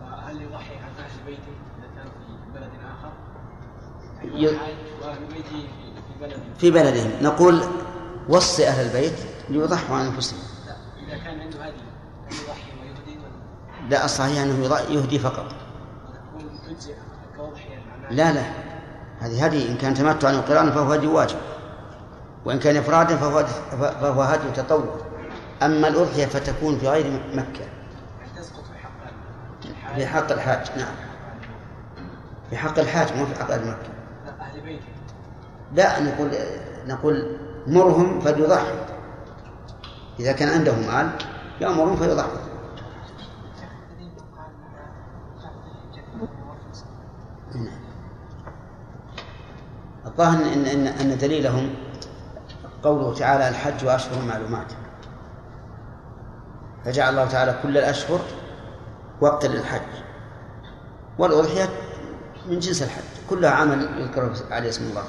فهل يضحي عن أهل بيته إذا كان في بلد آخر؟ وأهل بيته في بلدهم نقول وصي أهل البيت ليضحوا عن أنفسهم. إذا كان عنده هدي يضحي ويهدي ولا؟ لا، الصحيح أنه يهدي فقط. لا، هذه هدي إن كان تمتع عن القرآن فهو هدي واجب، وإن كان إفرادا فهو هدي تطوع. أما الأضحية فتكون في غير مكة. تسقط في حق الحاج. نعم، في حق الحاج مو في حق أهل مكة. لا أهل بيته. لا، نقول مرهم فليضحوا، إذا كان عندهم مال يأمرهم فيضحوا. الظاهر أن دليلهم قوله تعالى الحج وأشهر معلومات، فجعل الله تعالى كل الأشهر وقت للحج، والأضحية من جنس الحج كلها عمل يذكر عليه اسم الله.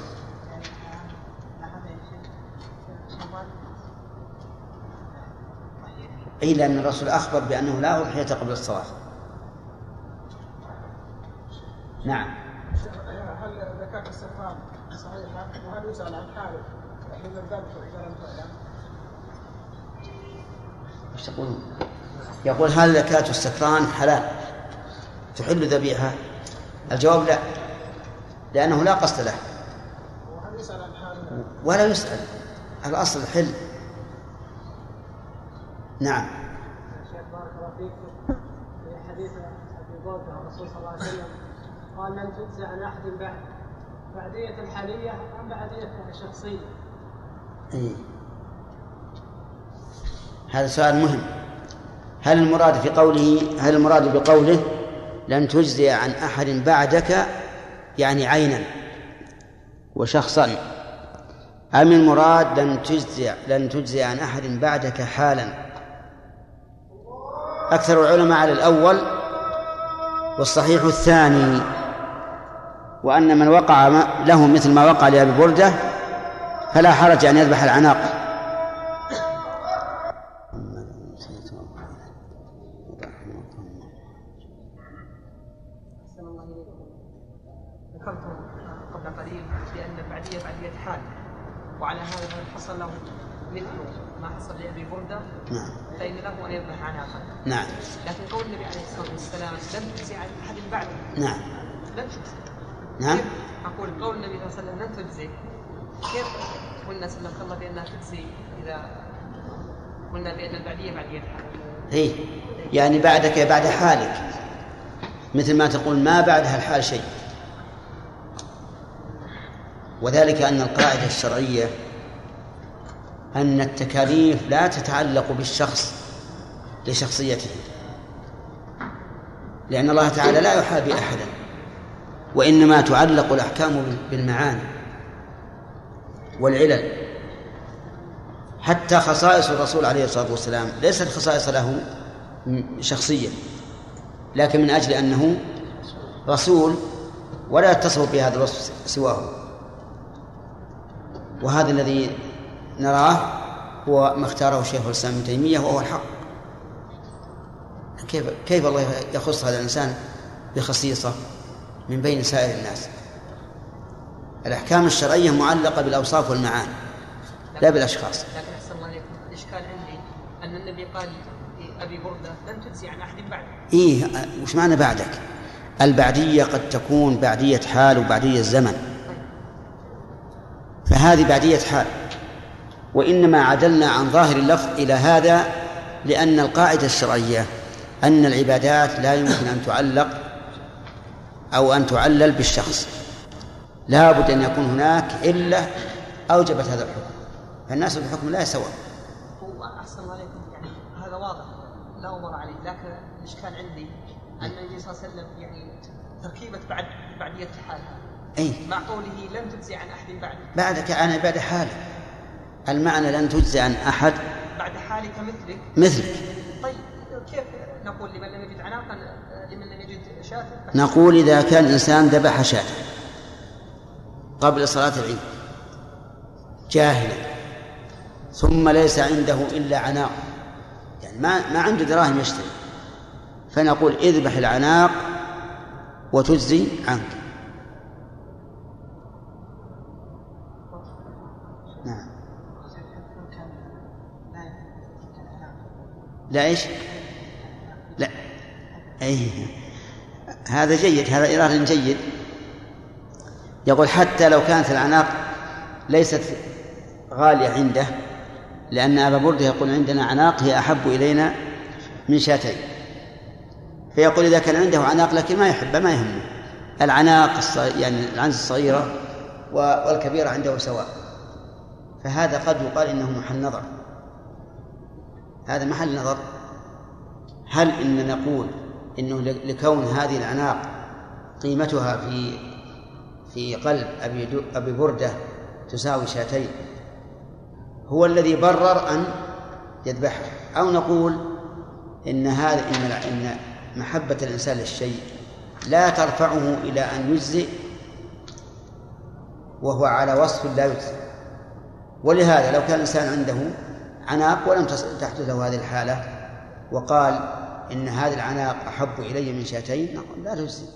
أي لأن الرسول أخبر بأنه لا أضحية قبل الصلاة. نعم. هل ذكرت السفان صحيحة وهل يسأل عن حاله حين الذبح إذا لم تعلم؟ إيش تقولون؟ يقول هل ذكرت السفان حلال تحل ذبيحة؟ الجواب لا، لأنه لا قصد له. وهل يسأل عن حاله؟ ولا يسأل، الأصل الحل. نعم. شيخ بارك الله فيك، في حديث أبي بردة الرسول صلى الله عليه وسلم قال لن تجزى عن أحد بعد بعدية الحالية أم بعدية الشخصية. هذا سؤال مهم. هل المراد بقوله لن تجزى عن أحد بعدك يعني عينا وشخصا، أم المراد لن تجزى عن أحد بعدك حالا؟ أكثر العلماء على الأول، والصحيح الثاني، وأن من وقع له مثل ما وقع لأبي بردة فلا حرج أن يذبح العناق. ذكرت قبل قليل بأن بعدية حال، وعلى هذا من حصل له مثل ما حصل لأبي بردة فإن له أن يذبح عناقا. نعم. لكن قول النبي عليه الصلاة والسلام لن تجزي عن أحد بعد. نعم. لن تجزي. نعم. أقول قول النبي صلى الله عليه وسلم لن تجزي، كيف قلنا صلى الله عليه وسلم بأنها تجزي إذا قلنا بأن البعدية بعدية حالك؟ إيه، يعني بعدك بعد حالك، مثل ما تقول ما بعدها الحال شيء. وذلك أن القاعدة الشرعية أن التكاليف لا تتعلق بالشخص لشخصيته، لأن الله تعالى لا يحابي أحدا، وإنما تعلق الأحكام بالمعاني والعلل. حتى خصائص الرسول عليه الصلاة والسلام ليست خصائص له شخصيا، لكن من أجل أنه رسول ولا يتصف بهذا الوصف سواه. وهذا الذي نراه هو ما اختاره شيخ الإسلام ابن تيمية وهو الحق. كيف الله يخص هذا الإنسان بخصيصة من بين سائر الناس؟ الأحكام الشرعية معلقة بالأوصاف والمعاني لا بالأشخاص. لكن أحسن الله عليكم، الإشكال عندي أن النبي قال أبي بردة لن تجزي عن أحد بعدك. إيه، وش معنى بعدك؟ البعدية قد تكون بعدية حال وبعدية الزمن، فهذه بعدية حال، وإنما عدلنا عن ظاهر اللفظ إلى هذا لأن القاعدة الشرعية أن العبادات لا يمكن أن تعلق أو أن تعلل بالشخص، لا بد أن يكون هناك علة أوجبت هذا الحكم، فالناس بالحكم لا سواء. أحسن الله عليكم، يعني هذا واضح لا أمر عليه، لكن الإشكال عندي أن النبي صلى الله عليه وسلم يعني تركيبة بعدية الحال مع قوله لن تجزي عن أحد بعدك يعني بعد حالك، المعنى لن تجزي عن أحد بعد حالك مثلك. طيب كيف نقول لمن لم يجد عناقا لمن لم يجد شاة؟ نقول إذا كان إنسان ذبح شاة قبل صلاة العيد جاهلا ثم ليس عنده إلا عناق، يعني ما عنده دراهم يشتري، فنقول اذبح العناق وتجزي عنك. نعم. لا إيش؟ لا أيه. هذا جيد، هذا إيراد جيد. يقول حتى لو كانت العناق ليست غالية عنده، لأن أبا بردة يقول عندنا عناق هي أحب إلينا من شاتين، فيقول إذا كان عنده عناق لكن ما يحبه ما يهمه، العناق يعني العنز الصغيرة والكبيرة عنده سواء، فهذا قد يقال إنه محل نظر. هذا محل نظر. هل إن نقول إنه لكون هذه العناق قيمتها في قلب أبي بردة تساوي شاتين هو الذي برر أن يذبحها، أو نقول إن هذا إن محبة الإنسان للشيء لا ترفعه إلى أن يجزئ وهو على وصف لا يجزئ؟ ولهذا لو كان الإنسان عنده عناق ولم تحدث له هذه الحالة وقال إن هذا العناق أحب إلي من شاتين، نقول لا تجزئ،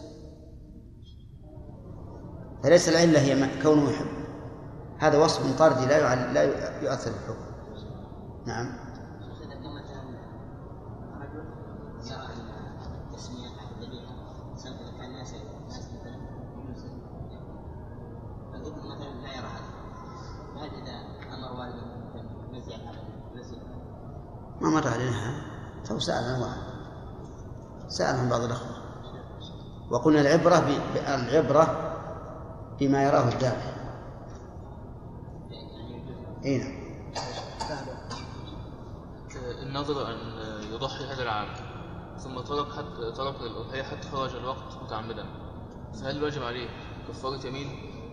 فليس العلة هي كونه يحب، هذا وصف طردي لا يؤثر بالحكم. نعم. ما مر علينا تو سألنا واحد، سألهم بعض الأخوة وقلنا العبرة بما يراه الداعي. اي نعم. النظر ان يضحي هذا العام ثم طلق الاضحيه حتى خرج الوقت متعمدا، فهل واجب عليه كفاره يمين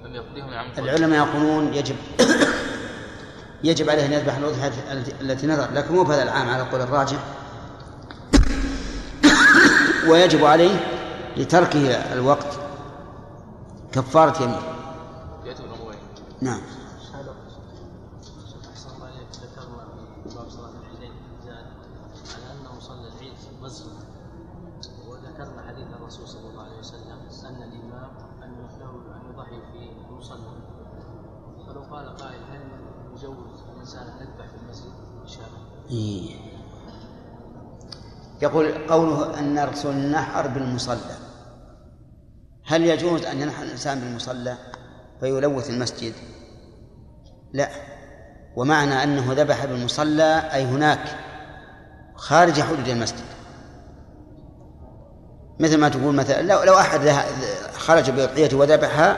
ان يقضيها من عام؟ العلماء يقولون يجب عليه ان يذبح الاضحيه التي نذر، لكن مو بهذا العام على قول الراجح، ويجب عليه لتركه الوقت كفاره يمين. نعم. يقول قوله أن الرسول النحر بالمصلى، هل يجوز أن ينحر الإنسان بالمصلى فيلوث المسجد؟ لا، ومعنى أنه ذبح بالمصلى أي هناك خارج حدود المسجد، مثل ما تقول مثلا لو أحد خرج بأضحيته وذبحها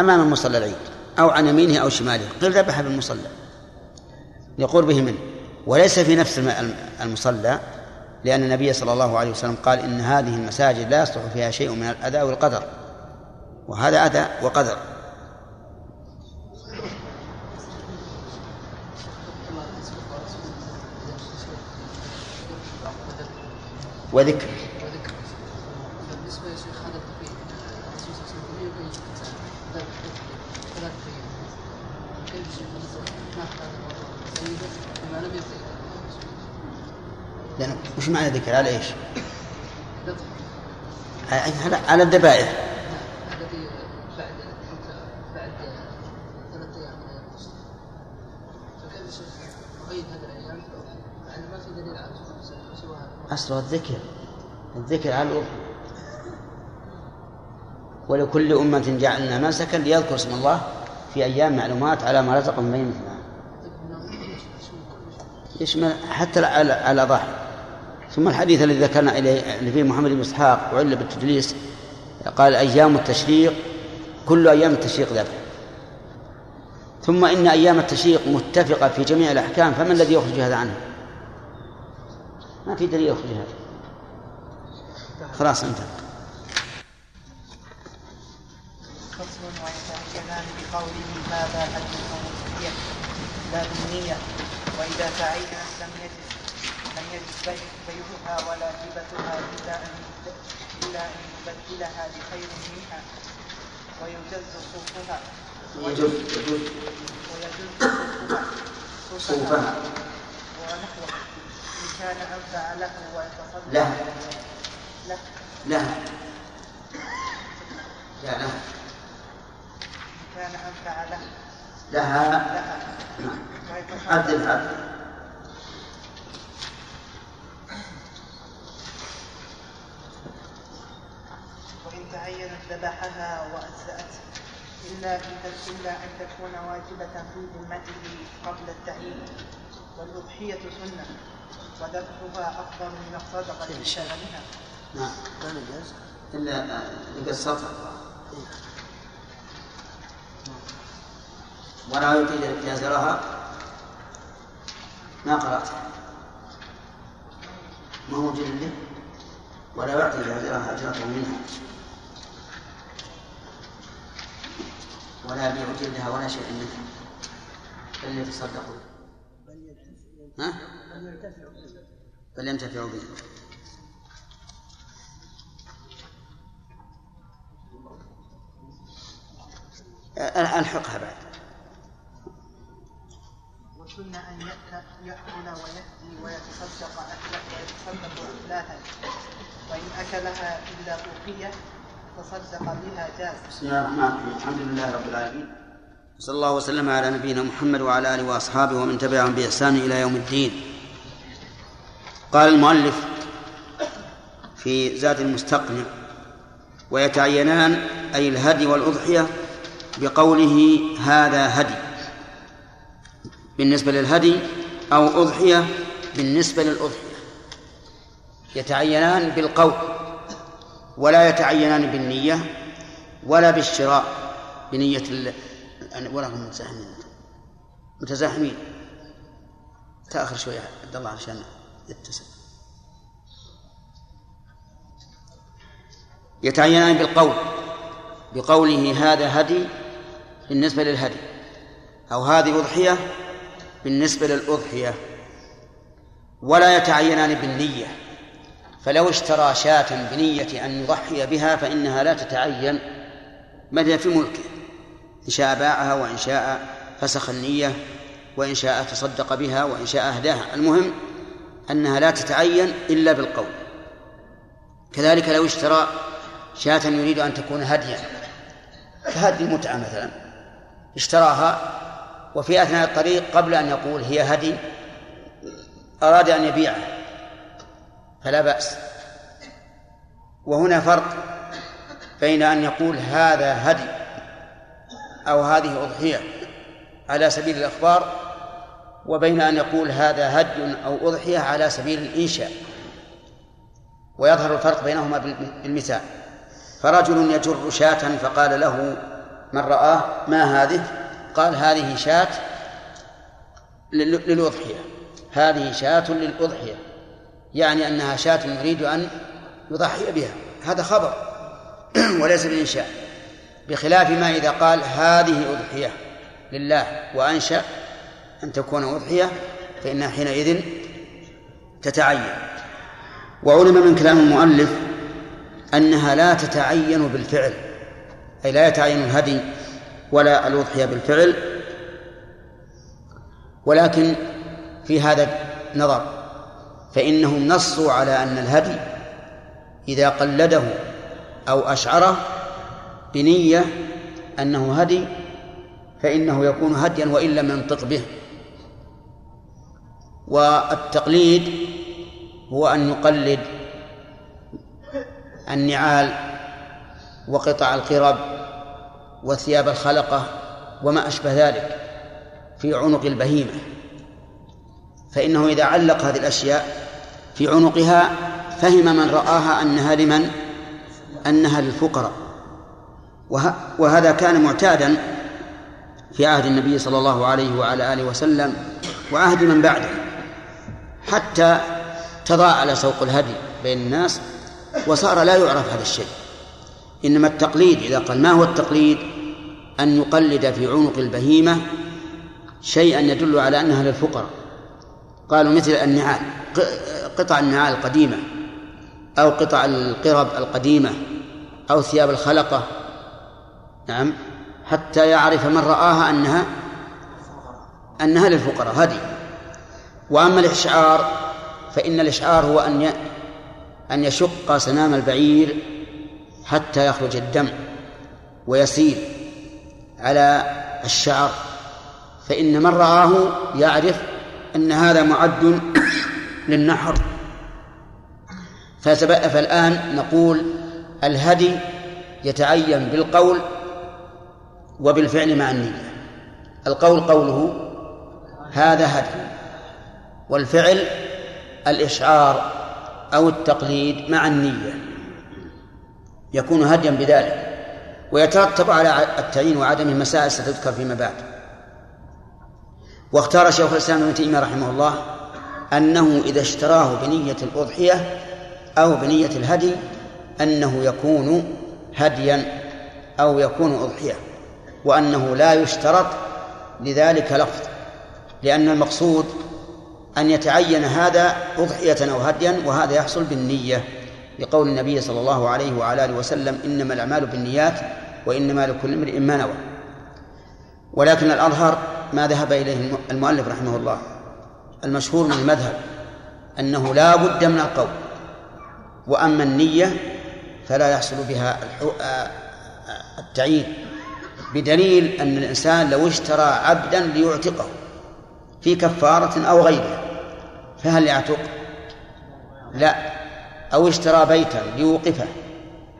أمام مصلى العيد أو عن يمينه أو شماله قل ذبحها بالمصلى لقربه منه، وليس في نفس المصلى، لأن النبي صلى الله عليه وسلم قال إن هذه المساجد لا يصلح فيها شيء من الأذى والقدر، وهذا أذى وقدر. وذكر بالنسبة لشيخ خالد الرسول صلى الله عليه وسلم لأن وش معنى ذكر على إيش؟ على الذبائح التي بعد 3 أيام من القصر. فكيف تغير هذه الأيام مع ما في دليل على أصل الذكر على الأضحى. ولكل أمة جعلنا منسكا ليذكر اسم الله في أيام معلومات على ما رزقهم بينهم. يشمل حتى على ضحى. ثم الحديث الذي ذكرنا إليه اللي فيه محمد بن إسحاق وعلّ بالتدليس قال أيام التشريق كل أيام التشريق ذبح. ثم إن أيام التشريق متفقة في جميع الأحكام، فمن الذي يخرج هذا عنه؟ ما في دليل يخرج هذا. خلاص انتهى. فصل ويتعجلان بقوله هذا حد النية لا بالنية، وإذا تعينت لم يجد بيعها ولا هبتها إلا أن يبدلها بخير منها ويجز صوفها ونحوها إن كان أنفع له ويتصدق لها وإن تعينت ذبحها وأجزأت إلا أن تكون واجبة في ذمته قبل التعيين. والأضحية سنة وذبحها أفضل من الصدقة لشأنها. نعم إلا لقصتها ولا يطيل ابتزالها. ما قرأتها ما هو جلده ولا يعطي ابتزالها أجرته منها ولا يبيع جلدها ولا شيء منها بل يتصدقوا بل ينتفعوا به. ألحقها بعد. وسن أن يأكل ويهدي ويتصدق أكلاها، وإن أكلها إلا أوقية تصدق بها جاز. بسم الله الرحمن الرحيم، الحمد لله رب العالمين، صلى الله وسلم على نبينا محمد وعلى آله وأصحابه ومن تبعهم بإحسان إلى يوم الدين. قال المؤلف في زاد المستقنع ويتعينان أي الهدي والأضحية بقوله هذا هدي بالنسبة للهدي أو أضحية بالنسبة للأضحية. يتعينان بالقول ولا يتعينان بالنية ولا بالشراء بنية ولا هم متزاحمين. تأخر شوية عبد الله عشان يتسع. يتعينان بالقول بقوله هذا هدي بالنسبة للهدي أو هذه أضحية بالنسبة للأضحية. ولا يتعينان بالنية، فلو اشترى شاة بنية أن يضحي بها فإنها لا تتعين مدى في ملكه، إن شاء باعها وإن شاء فسخ النية وإن شاء تصدق بها وإن شاء أهداها. المهم أنها لا تتعين إلا بالقول. كذلك لو اشترى شاة يريد أن تكون هديا كهدي متعة مثلا، اشتراها وفي أثناء الطريق قبل أن يقول هي هدي أراد أن يبيعها فلا بأس. وهنا فرق بين أن يقول هذا هدي أو هذه أضحية على سبيل الإخبار وبين أن يقول هذا هدي أو أضحية على سبيل الإنشاء، ويظهر الفرق بينهما بالمثال. فرجل يجر شاة فقال له من رآه ما هذه؟ قال هذه شاة للأضحية، هذه شاة للأضحية، يعني أنها شاة يريد أن يضحي بها، هذا خبر وليس بالإنشاء. بخلاف ما إذا قال هذه أضحية لله وأنشأ أن تكون أضحية فإنها حينئذ تتعين. وعلم من كلام المؤلف أنها لا تتعين بالفعل، أي لا يتعين الهدي ولا الأضحية بالفعل، ولكن في هذا نظر، فإنهم نصوا على أن الهدي إذا قلده أو أشعره بنية أنه هدي فإنه يكون هديا وإن لم ينطق به. والتقليد هو أن يقلد النعال وقطع القرب وثياب الخلقة وما أشبه ذلك في عنق البهيمة، فإنه إذا علق هذه الأشياء في عنقها فهم من رآها أنها لمن؟ أنها للفقراء. وهذا كان معتادا في عهد النبي صلى الله عليه وعلى آله وسلم وعهد من بعده، حتى تضاعل سوق الهدي بين الناس وصار لا يعرف هذا الشيء. إنما التقليد، إذا قال ما هو التقليد؟ أن يقلد في عنق البهيمة شيئا يدل على أنها للفقراء. قالوا مثل النعال، قطع النعال القديمة أو قطع القرب القديمة أو ثياب الخلقة، نعم، حتى يعرف من رآها أنها للفقراء هدي. وأما الإشعار فإن الإشعار هو أن يشق سنام البعير حتى يخرج الدم ويسيل على الشعر، فإن من رآه يعرف أن هذا معد للنحر. فالآن نقول الهدي يتعين بالقول وبالفعل مع النية. القول قوله هذا هدي، والفعل الإشعار أو التقليد مع النية، يكون هديا بذلك. ويترتب على التعيين وعدم المسائل ستذكر فيما بعد. واختار شيخ الإسلام ابن تيمية رحمه الله أنه إذا اشتراه بنية الأضحية أو بنية الهدي أنه يكون هديا أو يكون أضحية، وأنه لا يشترط لذلك لفظ، لأن المقصود أن يتعين هذا أضحية أو هديا، وهذا يحصل بالنية، لقول النبي صلى الله عليه وعلى آله وسلم إنما الأعمال بالنيات وإنما لكل امرئ ما نوى. ولكن الأظهر ما ذهب إليه المؤلف رحمه الله، المشهور من المذهب أنه لا بد من القول، وأما النية فلا يحصل بها التعيين، بدليل أن الإنسان لو اشترى عبدا ليعتقه في كفارة أو غيره فهل يعتق؟ لا. أو اشترى بيتا ليوقفه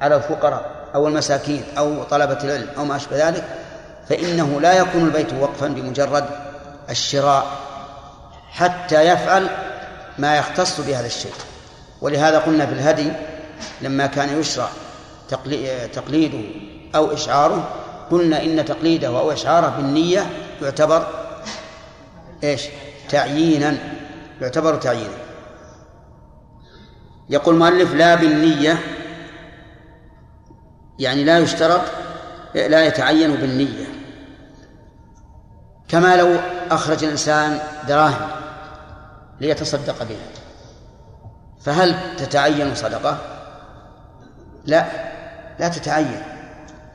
على الفقراء أو المساكين أو طلبة العلم أو ما أشبه ذلك، فإنه لا يكون البيت وقفا بمجرد الشراء حتى يفعل ما يختص بهذا الشيء. ولهذا قلنا في الهدي لما كان يشرع تقليده أو إشعاره قلنا إن تقليده أو إشعاره بالنية يعتبر تعيينا، يعتبر تعيينا. يقول المؤلف لا بالنية، يعني لا يشترط، لا يتعين بالنية، كما لو أخرج الإنسان دراهم ليتصدق بها فهل تتعين صدقة؟ لا، لا تتعين،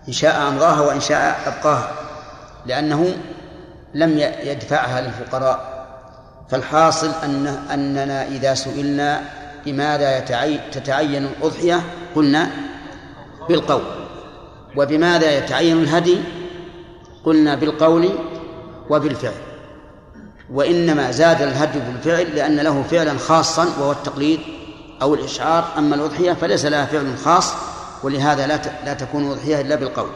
إن شاء أمضاها وإن شاء أبقاها، لأنه لم يدفعها للفقراء. فالحاصل أننا إذا سئلنا بماذا تتعين الأضحية قلنا بالقول، وبماذا يتعين الهدي قلنا بالقول وبالفعل، وإنما زاد الهدي بالفعل لأن له فعلا خاصا وهو التقليد أو الإشعار، أما الأضحية فليس لها فعل خاص، ولهذا لا تكون أضحية إلا بالقول.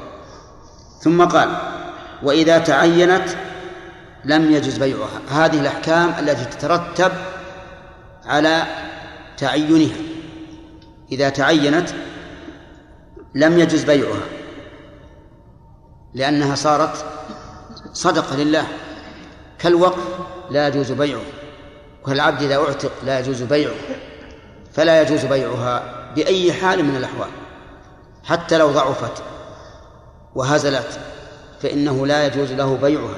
ثم قال وإذا تعينت لم يجز بيعها. هذه الأحكام التي تترتب على تعينها، إذا تعينت لم يجز بيعها لأنها صارت صدقة لله، كالوقف لا يجوز بيعه، وكالعبد إذا أعتق لا يجوز بيعه، فلا يجوز بيعها بأي حال من الأحوال، حتى لو ضعفت وهزلت فإنه لا يجوز له بيعها.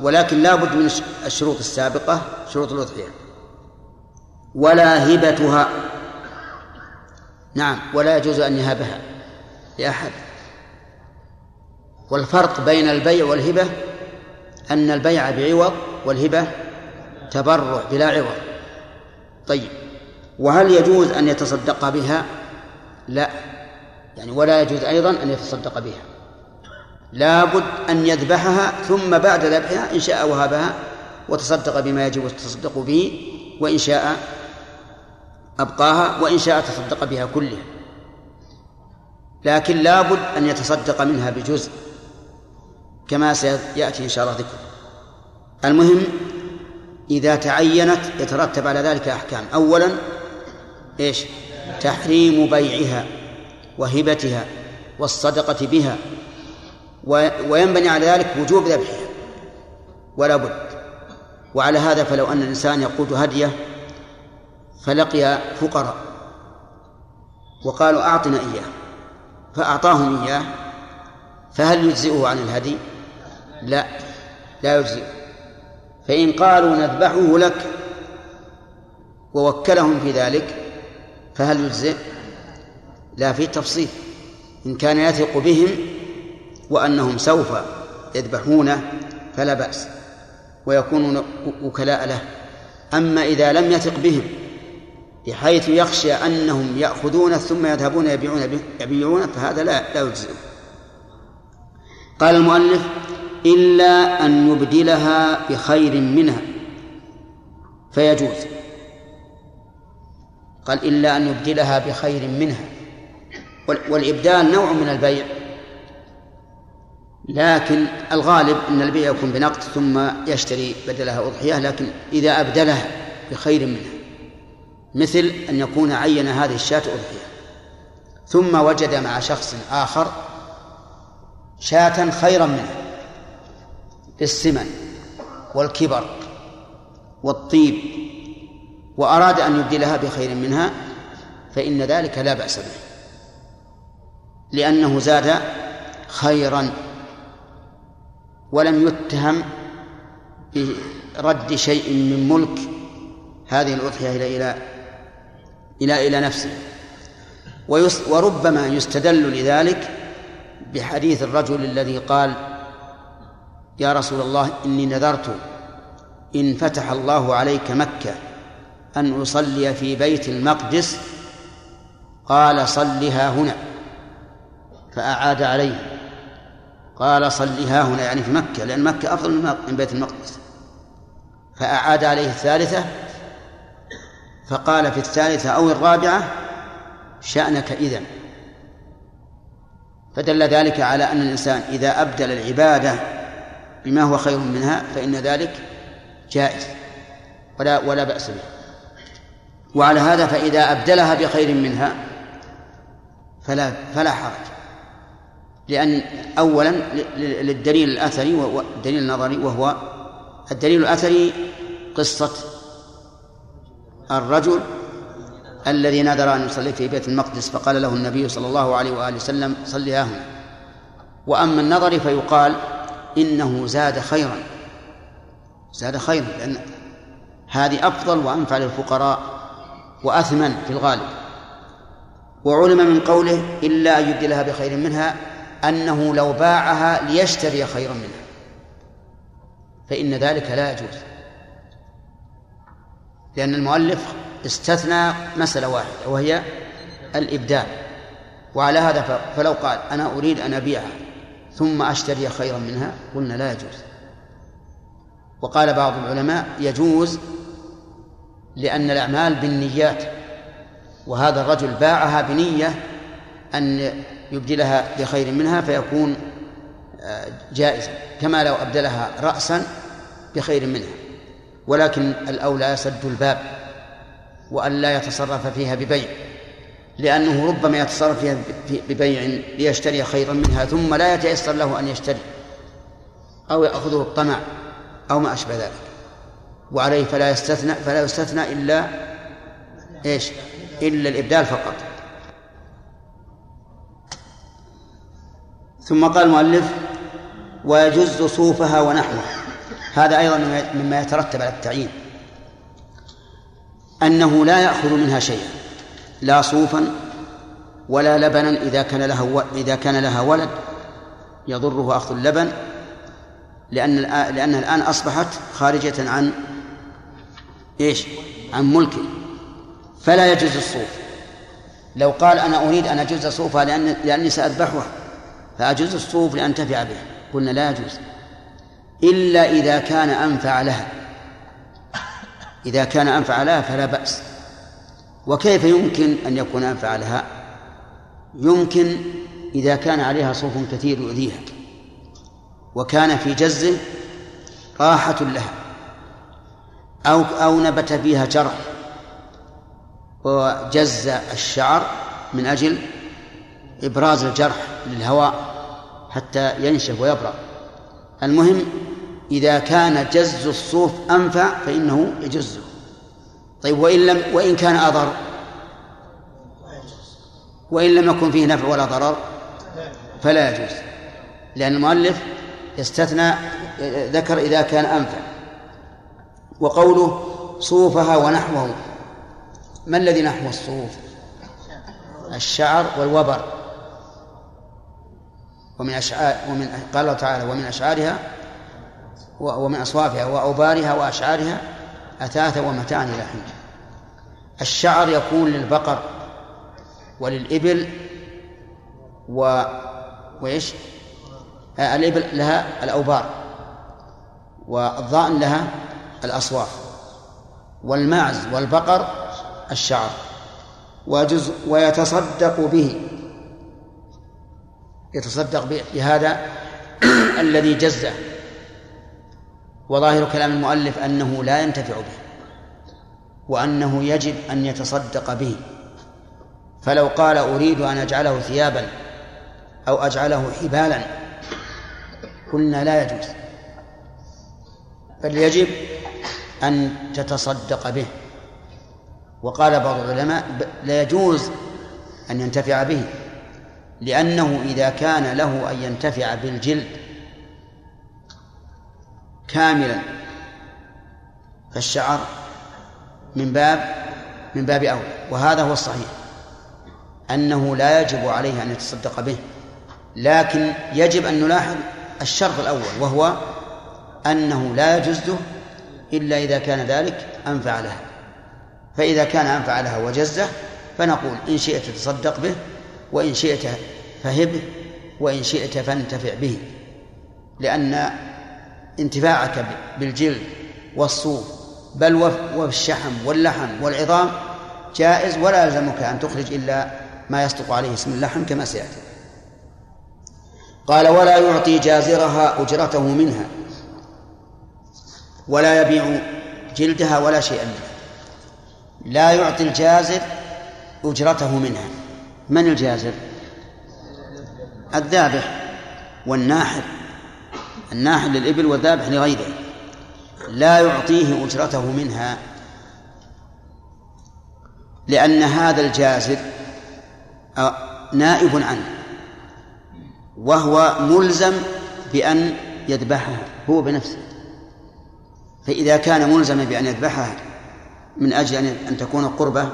ولكن لا بد من الشروط السابقة، شروط الأضحية. ولا هبتها، نعم، ولا يجوز أن يهبها لأحد. والفرق بين البيع والهبة أن البيع بعوض والهبة تبرع بلا عوض. طيب، وهل يجوز أن يتصدق بها؟ لا، يعني ولا يجوز أيضا أن يتصدق بها، لا بد أن يذبحها ثم بعد ذبحها إن شاء وهبها وتصدق بما يجب التصدق به، وإن شاء أبقاها، وإن شاء تصدق بها كلها، لكن لا بد أن يتصدق منها بجزء كما سيأتي إن شاء الله ذكر. المهم إذا تعينت يترتب على ذلك أحكام. أولا إيش؟ تحريم بيعها وهبتها والصدقة بها، وينبني على ذلك وجوب ذبحها ولا بد. وعلى هذا فلو أن الإنسان يقود هديه فلقي فقراء وقالوا أعطنا إياه فأعطاهم إياه، فهل يجزئه عن الهدي؟ لا، لا يجزئه. فإن قالوا نذبحه لك ووكلهم في ذلك فهل يجزئ؟ لا، في تفصيل. إن كان يثق بهم وأنهم سوف يذبحونه فلا بأس ويكونون وكلاء له. أما إذا لم يثق بهم بحيث يخشى أنهم يأخذونه ثم يذهبون يبيعونه فهذا لا يجزئه. قال المؤلف: إلا أن يبدلها بخير منها فيجوز. قال إلا أن يبدلها بخير منها، والإبدال نوع من البيع، لكن الغالب أن البيع يكون بنقد ثم يشتري بدلها أضحية، لكن إذا أبدلها بخير منها مثل أن يكون عين هذه الشاة أضحية ثم وجد مع شخص آخر شاة خيرا منها بالسمن والكبر والطيب وأراد أن يبدلها بخير منها فإن ذلك لا بأس به، لأنه زاد خيرا ولم يتهم برد شيء من ملك هذه الأضحية إلى نفسه. وربما يستدل لذلك بحديث الرجل الذي قال: يا رسول الله إني نذرت إن فتح الله عليك مكة أن أصلي في بيت المقدس، قال صلها هنا، فأعاد عليه قال صلها هنا، يعني في مكة، لأن مكة أفضل من بيت المقدس، فأعاد عليه الثالثة، فقال في الثالثة أو الرابعة شأنك إذن. فدل ذلك على أن الإنسان إذا أبدل العبادة بما هو خير منها فإن ذلك جائز ولا بأس به. وعلى هذا فإذا أبدلها بخير منها فلا حرج، لأن أولا للدليل الأثري والدليل النظري، وهو الدليل الأثري قصة الرجل الذي نذر أن يصلي في بيت المقدس فقال له النبي صلى الله عليه وآله وسلم صليها هنا. وأما النظري فيقال إنه زاد خيرا لأن هذه أفضل وأنفع للفقراء وأثمن في الغالب. وعلم من قوله إلا أن يبدلها بخير منها أنه لو باعها ليشتري خيرا منها فإن ذلك لا يجوز، لأن المؤلف استثنى مسألة واحدة وهي الإبدال. وعلى هذا فلو قال أنا أريد أن أبيعها ثم أشتري خيرا منها قلنا لا يجوز. وقال بعض العلماء يجوز لأن الأعمال بالنيات، وهذا الرجل باعها بنية أن يبدلها بخير منها فيكون جائزا، كما لو أبدلها رأسا بخير منها. ولكن الأولى سد الباب وأن لا يتصرف فيها ببيع، لأنه ربما يتصرف فيها ببيع ليشتري خيرا منها ثم لا يتيسر له أن يشتري أو يأخذه الطمع أو ما أشبه ذلك، وعليه فلا يستثنى إلا الإبدال فقط. ثم قال المؤلف: ويجز صوفها ونحوها. هذا أيضا مما يترتب على التعيين أنه لا يأخذ منها شيئا، لا صوفا ولا لبنا إذا كان لها ولد يضره أخذ اللبن، لأنها الآن أصبحت خارجة عن إيش؟ عن ملكه، فلا يجوز الصوف. لو قال أنا أريد أن أجوز صوفها لأني سأذبحها فأجوز الصوف لأن تنتفع به، قلنا لا يجوز إلا إذا كان أنفع لها، إذا كان أنفع لها فلا بأس. وكيف يمكن أن يكون أنفع لها؟ يمكن إذا كان عليها صوف كثير يؤذيها وكان في جزه راحة لها، أو نبت فيها جرع وجز الشعر من أجل إبراز الجرح للهواء حتى ينشف ويبرأ. المهم إذا كان جز الصوف أنفع فإنه يجزه. طيب وإن كان أضر، وإن لم يكن فيه نفع ولا ضرر فلا يجوز، لأن المؤلف يستثنى ذكر إذا كان أنفع. وقوله صوفها ونحوه، ما الذي نحو الصوف؟ الشعر والوبر، قال الله تعالى ومن أشعارها ومن أصوافها وأوبارها وأشعارها أثاثا ومتاعا إلى حين. الشعر يكون للبقر وللإبل وإيش؟ الإبل لها الأوبار والضأن لها الأصواف، والماعز والبقر الشعر. ويتصدق به، يتصدق بهذا الذي جزه. وظاهر كلام المؤلف أنه لا ينتفع به وأنه يجب أن يتصدق به. فلو قال أريد أن أجعله ثيابا أو أجعله حبالا قلنا لا يجوز، بل يجب أن تتصدق به. وقال بعض العلماء لا يجوز أن ينتفع به، لأنه إذا كان له أن ينتفع بالجلد كاملا فالشعر من باب أولى، وهذا هو الصحيح أنه لا يجب عليه أن يتصدق به. لكن يجب أن نلاحظ الشرط الأول، وهو أنه لا يجزه إلا إذا كان ذلك أنفع لها. فإذا كان أنفع لها وجزه فنقول إن شئت تصدق به، وإن شئت فهبه، وإن شئت فانتفع به، لأن انتفاعك بالجلد والصوف بل والشحم واللحم والعظام جائز، ولا يلزمك أن تخرج إلا ما يصدق عليه اسم اللحم كما سيأتي. قال ولا يعطي جازرها أجرته منها، ولا يبيع جلدها ولا شيئا منها. لا يعطي الجازر أجرته منها، من الجازر؟ الذابح والناحر، الناحر للإبل والذابح لغيره. لا يعطيه أجرته منها لأن هذا الجازر نائب عنه، وهو ملزم بأن يذبحها هو بنفسه. فإذا كان ملزما بأن يذبحها من أجل أن تكون قربة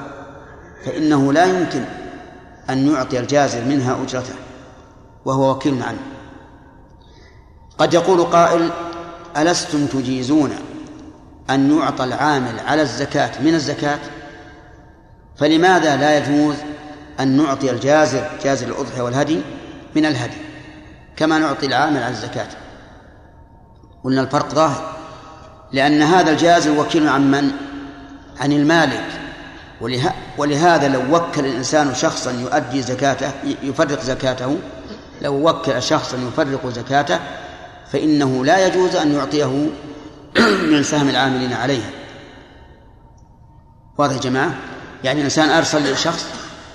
فإنه لا يمكن أن يعطي الجازر منها أجرته وهو وكيل عنه. قد يقول قائل ألستم تجيزون أن يعطى العامل على الزكاة من الزكاة؟ فلماذا لا يجوز أن نعطي الجازر، جازر الأضحى والهدي، من الهدي كما نعطي العامل على الزكاة؟ قلنا الفرق ظاهر، لأن هذا الجازر وكيل عن من؟ عن المالك. ولهذا لو وكل الإنسان شخصا يؤدي زكاته يفرق زكاته، لو وكل شخصا يفرق زكاته فإنه لا يجوز أن يعطيه من سهم العاملين عليها. واضح يا جماعة؟ يعني الإنسان أرسل للشخص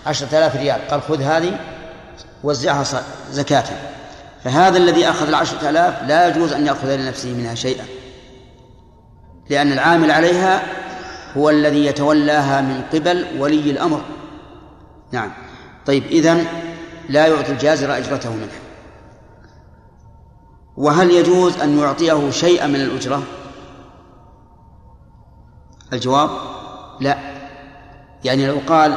10,000 ريال قال خذ هذه وزعها زكاة، فهذا الذي أخذ 10,000 لا يجوز أن يأخذ لنفسه منها شيئا، لأن العامل عليها هو الذي يتولاها من قبل ولي الأمر. نعم. طيب إذن لا يعطي الجازر أجرته منها. وهل يجوز أن يعطيه شيئا من الأجرة؟ الجواب لا. يعني لو قال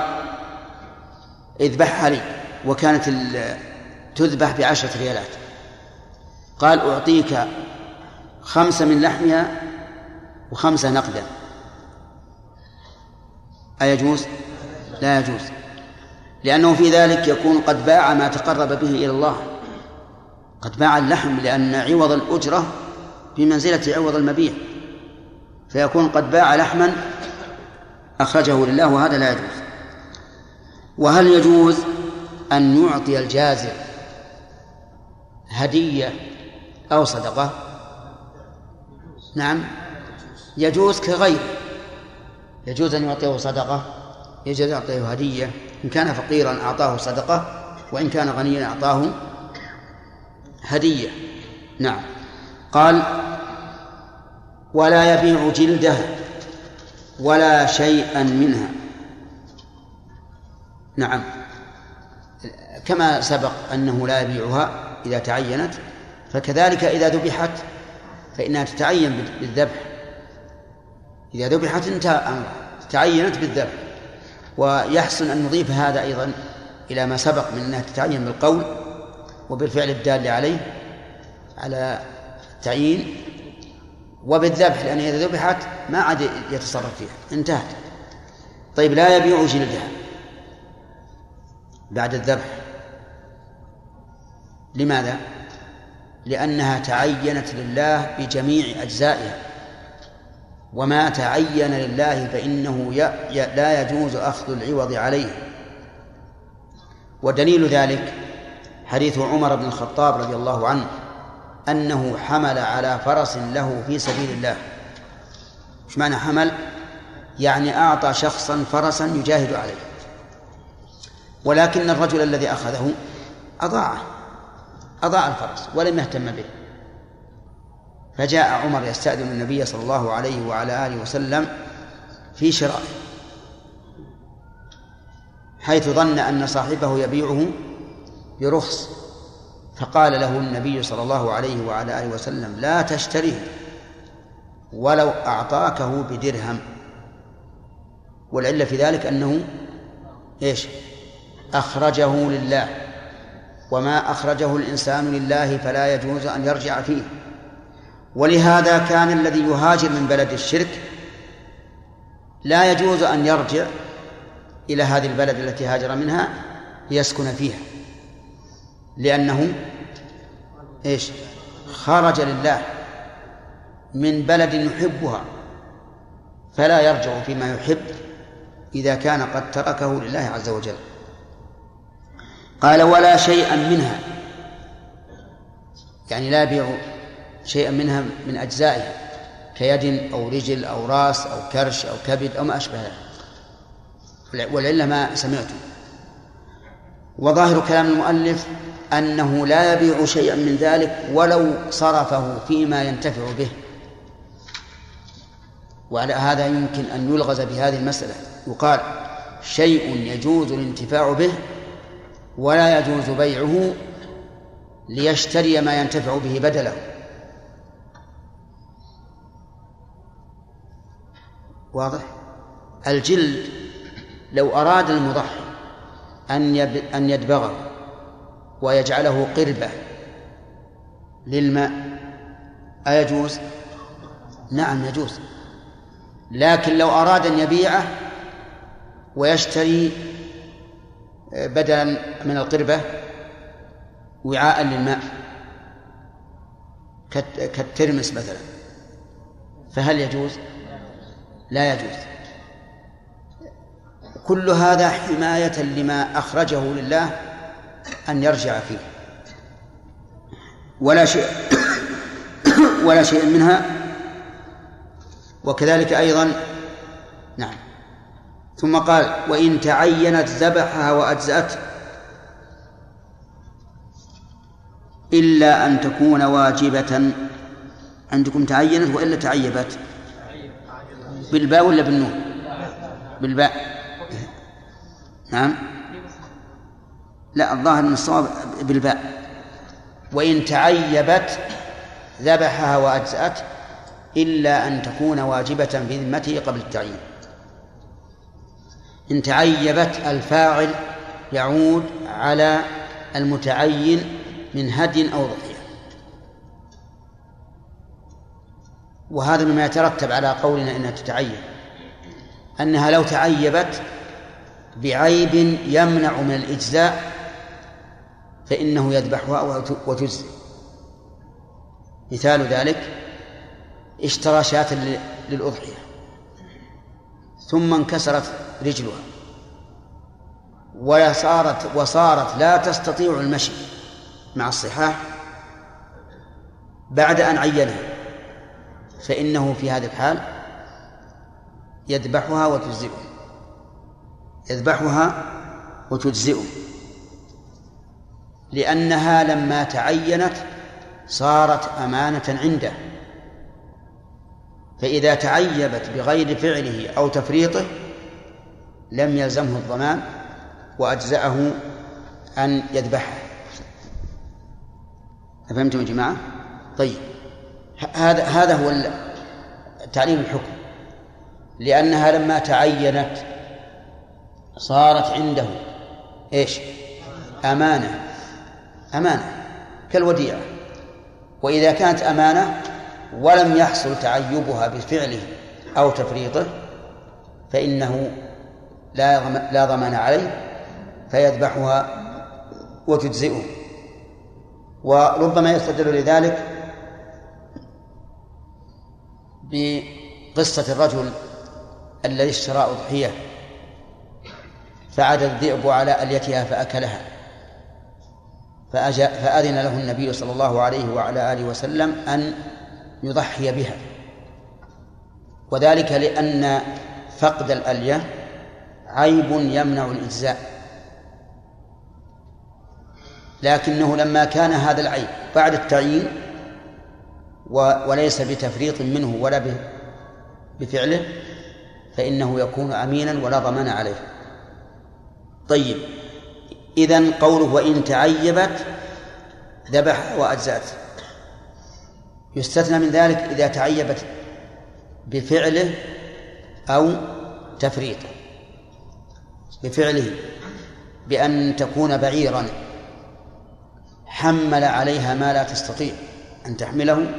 اذبحها لي وكانت تذبح ب10 ريالات قال أعطيك 5 من لحمها و5 نقدا، أيجوز؟ لا يجوز، لأنه في ذلك يكون قد باع ما تقرب به إلى الله، قد باع اللحم، لأن عوض الأجرة بمنزلة عوض المبيع، فيكون قد باع لحما أخرجه لله، وهذا لا يجوز. وهل يجوز أن يعطي الجازر هدية أو صدقة؟ نعم يجوز كغيره، يجوز أن يعطيه صدقة، يجوز أن يعطيه هدية، إن كان فقيرا أعطاه صدقة، وإن كان غنيا أعطاه هدية. نعم. قال ولا يبيع جلدها ولا شيئا منها. نعم كما سبق أنه لا يبيعها إذا تعينت، فكذلك إذا ذبحت فإنها تتعين بالذبح، إذا ذبحت انتهى الأمر، تعينت بالذبح. ويحسن أن نضيف هذا أيضا إلى ما سبق من أنها تتعين بالقول وبالفعل الدال عليه على التعيين، وبالذبح، لأن إذا ذبحت ما عاد يتصرف فيها، انتهت. طيب لا يبيع جلدها بعد الذبح، لماذا؟ لأنها تعينت لله بجميع أجزائها، وما تعين لله فإنه لا يجوز أخذ العوض عليه. ودليل ذلك حديث عمر بن الخطاب رضي الله عنه أنه حمل على فرس له في سبيل الله. إيش معنى حمل؟ يعني أعطى شخصا فرسا يجاهد عليه، ولكن الرجل الذي أخذه أضاع الفرس ولم يهتم به، فجاء عمر يستأذن النبي صلى الله عليه وعلى آله وسلم في شرائه، حيث ظن أن صاحبه يبيعه برخص، فقال له النبي صلى الله عليه وعلى آله وسلم لا تشتريه ولو أعطاكه بدرهم. والعلة في ذلك أنه إيش؟ أخرجه لله، وما أخرجه الإنسان لله فلا يجوز أن يرجع فيه. ولهذا كان الذي يهاجر من بلد الشرك لا يجوز أن يرجع إلى هذه البلد التي هاجر منها ليسكن فيها، لأنه إيش؟ خرج لله من بلد يحبها، فلا يرجع فيما يحب إذا كان قد تركه لله عز وجل. قال ولا شيئا منها، يعني لا يبيع شيئا منها من أجزائها، كيد أو رجل أو رأس أو كرش أو كبد أو ما أشبه ذلك، ولعل ما سمعتم. وظاهر كلام المؤلف أنه لا يبيع شيئا من ذلك ولو صرفه فيما ينتفع به، وعلى هذا يمكن أن يلغز بهذه المسألة، يقال شيء يجوز الانتفاع به ولا يجوز بيعه ليشتري ما ينتفع به بدله. واضح؟ الجلد لو أراد المضحي أن يدبغه ويجعله قربة للماء أيجوز؟ نعم يجوز، لكن لو أراد أن يبيعه ويشتري بدلا من القربة وعاء للماء كالترمس مثلا، فهل يجوز؟ لا يجوز. كل هذا حماية لما أخرجه لله أن يرجع فيه. ولا شيء منها. وكذلك أيضا نعم. ثم قال وإن تعينت ذبحها وأجزأته إلا أن تكون واجبة. عندكم تعينت وإلا تعيبت؟ بالباء ولا بالنون؟ بالباء. نعم لا، الظاهر من الصواب بالباء. وإن تعيبت ذبحها وأجزأته إلا أن تكون واجبة في ذمته قبل التعيين. إن تعيبت الفاعل يعود على المتعين من هدي أو ضحية، وهذا مما يترتب على قولنا إنها تتعيب، أنها لو تعيبت بعيب يمنع من الإجزاء فإنه يذبحها وتجزئ. مثال ذلك: اشترى شاة للأضحية ثم انكسرت رجلها وصارت لا تستطيع المشي مع الصحاح بعد أن عينها، فإنه في هذه الحال يذبحها وتجزئه، لأنها لما تعينت صارت أمانة عنده، فإذا تعيبت بغير فعله أو تفريطه لم يلزمه الضمان وأجزأه أن يذبحها. أفهمتم يا جماعة؟ طيب، هذا هو تعليل الحكم، لأنها لما تعينت صارت عنده إيش؟ أمانة كالوديعة، وإذا كانت أمانة ولم يحصل تعيبها بفعله أو تفريطه فإنه لا ضمان عليه فيذبحها وتجزئه. وربما يستدل لذلك بقصة الرجل الذي اشترى أضحية فعاد الذئب على أليتها فأكلها، فأذن له النبي صلى الله عليه وعلى آله وسلم أن يضحي بها، وذلك لأن فقد الألية عيب يمنع الإجزاء، لكنه لما كان هذا العيب بعد التعيين وليس بتفريط منه ولا بفعله فإنه يكون أمينا ولا ضمان عليه. طيب، إذن قوله وإن تعيبت ذبح وأجزأت يستثنى من ذلك إذا تعيبت بفعله أو تفريطه، بفعله بأن تكون بعيرا حمل عليها ما لا تستطيع أن تحمله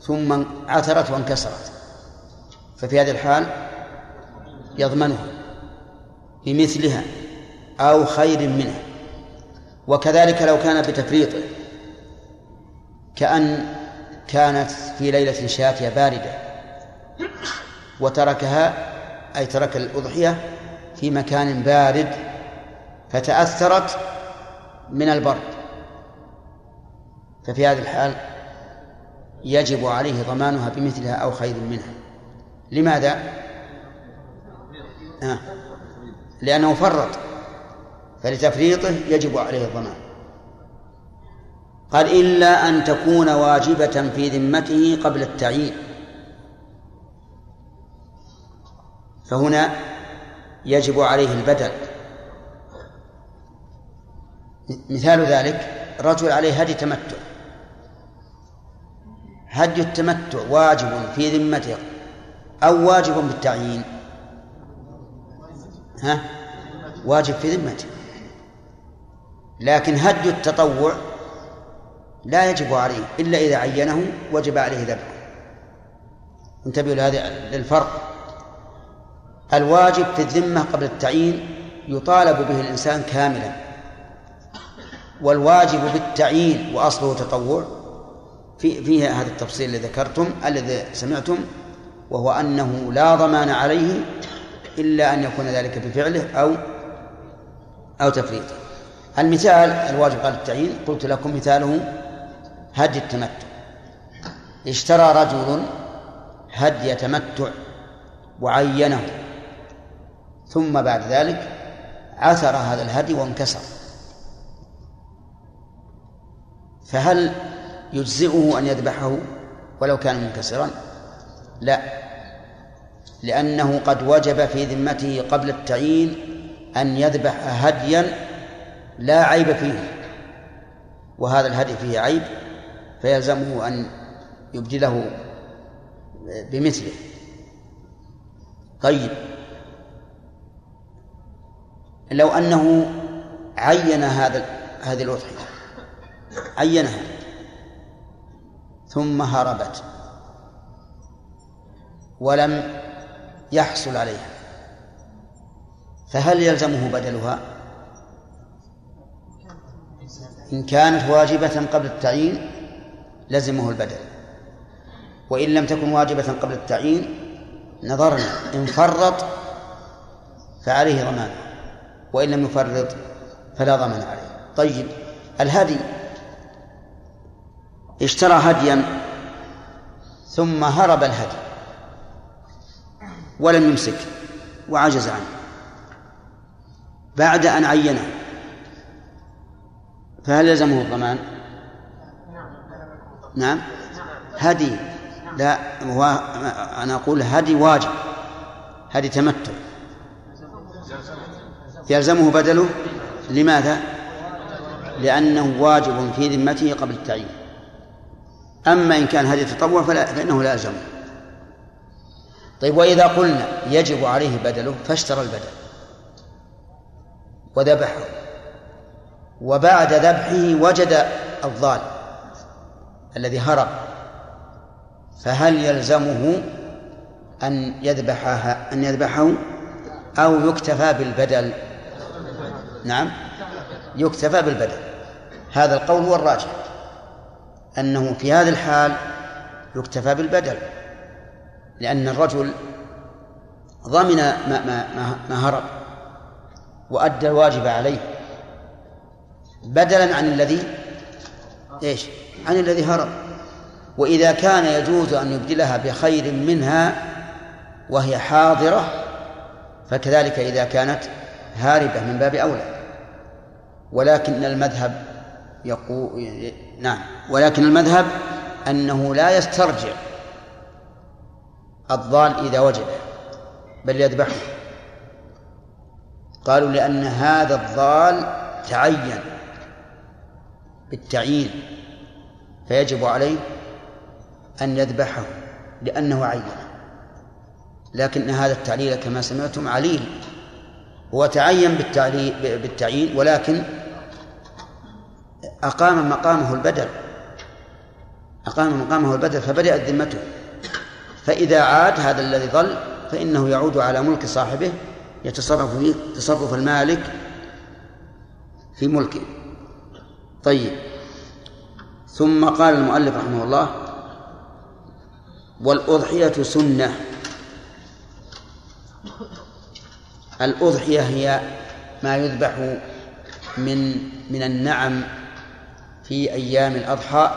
ثم عثرت وانكسرت، ففي هذه الحال يضمنها بمثلها أو خير منها. وكذلك لو كان بتفريطه، كأن كانت في ليلة شاتية باردة وتركها، أي ترك الأضحية في مكان بارد فتأثرت من البرد، ففي هذه الحال يجب عليه ضمانها بمثلها أو خير منها. لماذا؟ لأنه فرط، فلتفريطه يجب عليه الضمان. قال: إلا أن تكون واجبة في ذمته قبل التعيين، فهنا يجب عليه البدل. مثال ذلك: رجل عليه هدي تمتع، هدي التمتع واجب في ذمته أو واجب بالتعيين؟ واجب في ذمته، لكن هدي التطوع لا يجب عليه إلا إذا عينه وجب عليه ذبحه. انتبهوا لهذا الفرق. الواجب في الذمة قبل التعيين يطالب به الإنسان كاملا، والواجب بالتعيين وأصله تطوع فيها هذا التفصيل الذي ذكرتم الذي سمعتم، وهو أنه لا ضمان عليه إلا أن يكون ذلك بفعله أو تفريطه. المثال الواجب قبل التعيين قلت لكم مثاله هدي التمتع، اشترى رجل هدي تمتع وعينه ثم بعد ذلك عثر هذا الهدي وانكسر، فهل يجزئه أن يذبحه ولو كان منكسرا؟ لا، لأنه قد وجب في ذمته قبل التعيين أن يذبح هديا لا عيب فيه، وهذا الهدي فيه عيب فيلزمه أن يبدله بمثله. طيب، لو أنه عين هذه الأضحية عينها ثم هربت ولم يحصل عليها، فهل يلزمه بدلها إن كانت واجبة قبل التعيين؟ لزمه البدل، وإن لم تكن واجبة قبل التعيين نظرنا إن فرط فعليه ضمان، وإن لم يفرط فلا ضمان عليه. طيب، الهدي، اشترى هديا ثم هرب الهدي ولم يمسك وعجز عنه بعد أن عينه، فهل يلزمه الضمان؟ نعم. هدي، لا أنا أقول هدي واجب، هدي تمتع، يلزمه بدله. لماذا؟ لأنه واجب في ذمته قبل التعيين. أما إن كان هدي تطوع فإنه لا يلزمه. طيب، وإذا قلنا يجب عليه بدله فاشترى البدل وذبحه، وبعد ذبحه وجد الضال الذي هرب، فهل يلزمه أن يذبحه أو يكتفى بالبدل؟ نعم، يكتفى بالبدل. هذا القول هو الراجح، أنه في هذا الحال يكتفى بالبدل، لأن الرجل ضمن ما هرب وأدى الواجب عليه، بدلا عن الذي عن الذي هرب. وإذا كان يجوز أن يبدلها بخير منها وهي حاضرة فكذلك إذا كانت هاربة من باب أولى. ولكن المذهب يقول ولكن المذهب أنه لا يسترجع الضال إذا وجده بل يذبحه. قالوا لأن هذا الضال تعين بالتعيين فيجب عليه أن يذبحه لأنه عين. لكن هذا التعليل كما سمعتم عليل، هو تعين بالتعيين ولكن أقام مقامه البدل فبرئت ذمته، فإذا عاد هذا الذي ضل فإنه يعود على ملك صاحبه يتصرف فيه تصرف المالك في ملكه. طيب، ثم قال المؤلف رحمه الله: والأضحية سنة. الأضحية هي ما يذبح من النعم في أيام الأضحى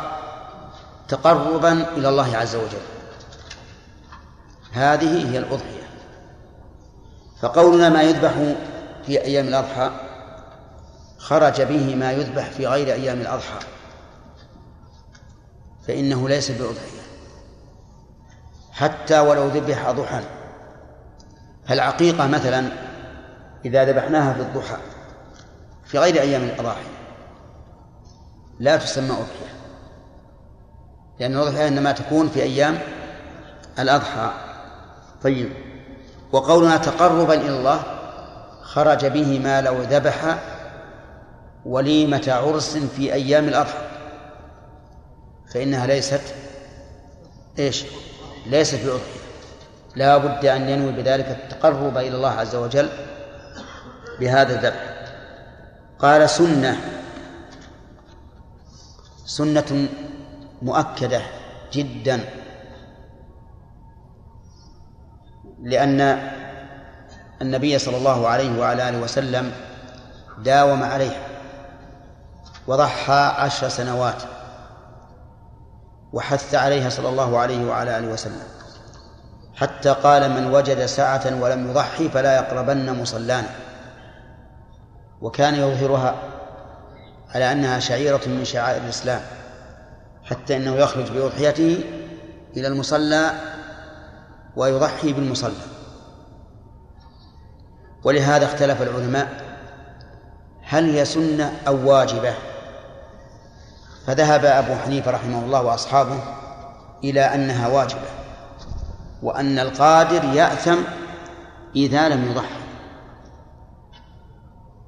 تقربا إلى الله عز وجل، هذه هي الأضحية. فقولنا ما يذبح في أيام الأضحى خرج به ما يذبح في غير أيام الأضحى، فإنه ليس بأضحية حتى ولو ذبح ضحى. فالعقيقة مثلا إذا ذبحناها في الضحى في غير أيام الأضاحي لا تسمى أضحية، لأن الأضحية إنما تكون في أيام الأضحى. طيب، وقولنا تقربا إلى الله خرج به ما لو ذبح وليمة عرس في أيام الأضحى فإنها ليست بأضحية، لا بد أن ينوي بذلك التقرب إلى الله عز وجل بهذا الذبح. قال سنة، سنة مؤكدة جدا، لأن النبي صلى الله عليه وعلى آله وسلم داوم عليها وضحى 10 سنوات وحث عليها صلى الله عليه وعلى آله وسلم، حتى قال: من وجد ساعة ولم يضحي فلا يقربن مصلانا. وكان يظهرها على أنها شعيرة من شعائر الإسلام، حتى أنه يخرج بأضحيته إلى المصلى ويضحي بالمصلى. ولهذا اختلف العلماء هل هي سنة أو واجبة، فذهب أبو حنيفة رحمه الله وأصحابه إلى أنها واجبة، وأن القادر يأثم إذا لم يضحي.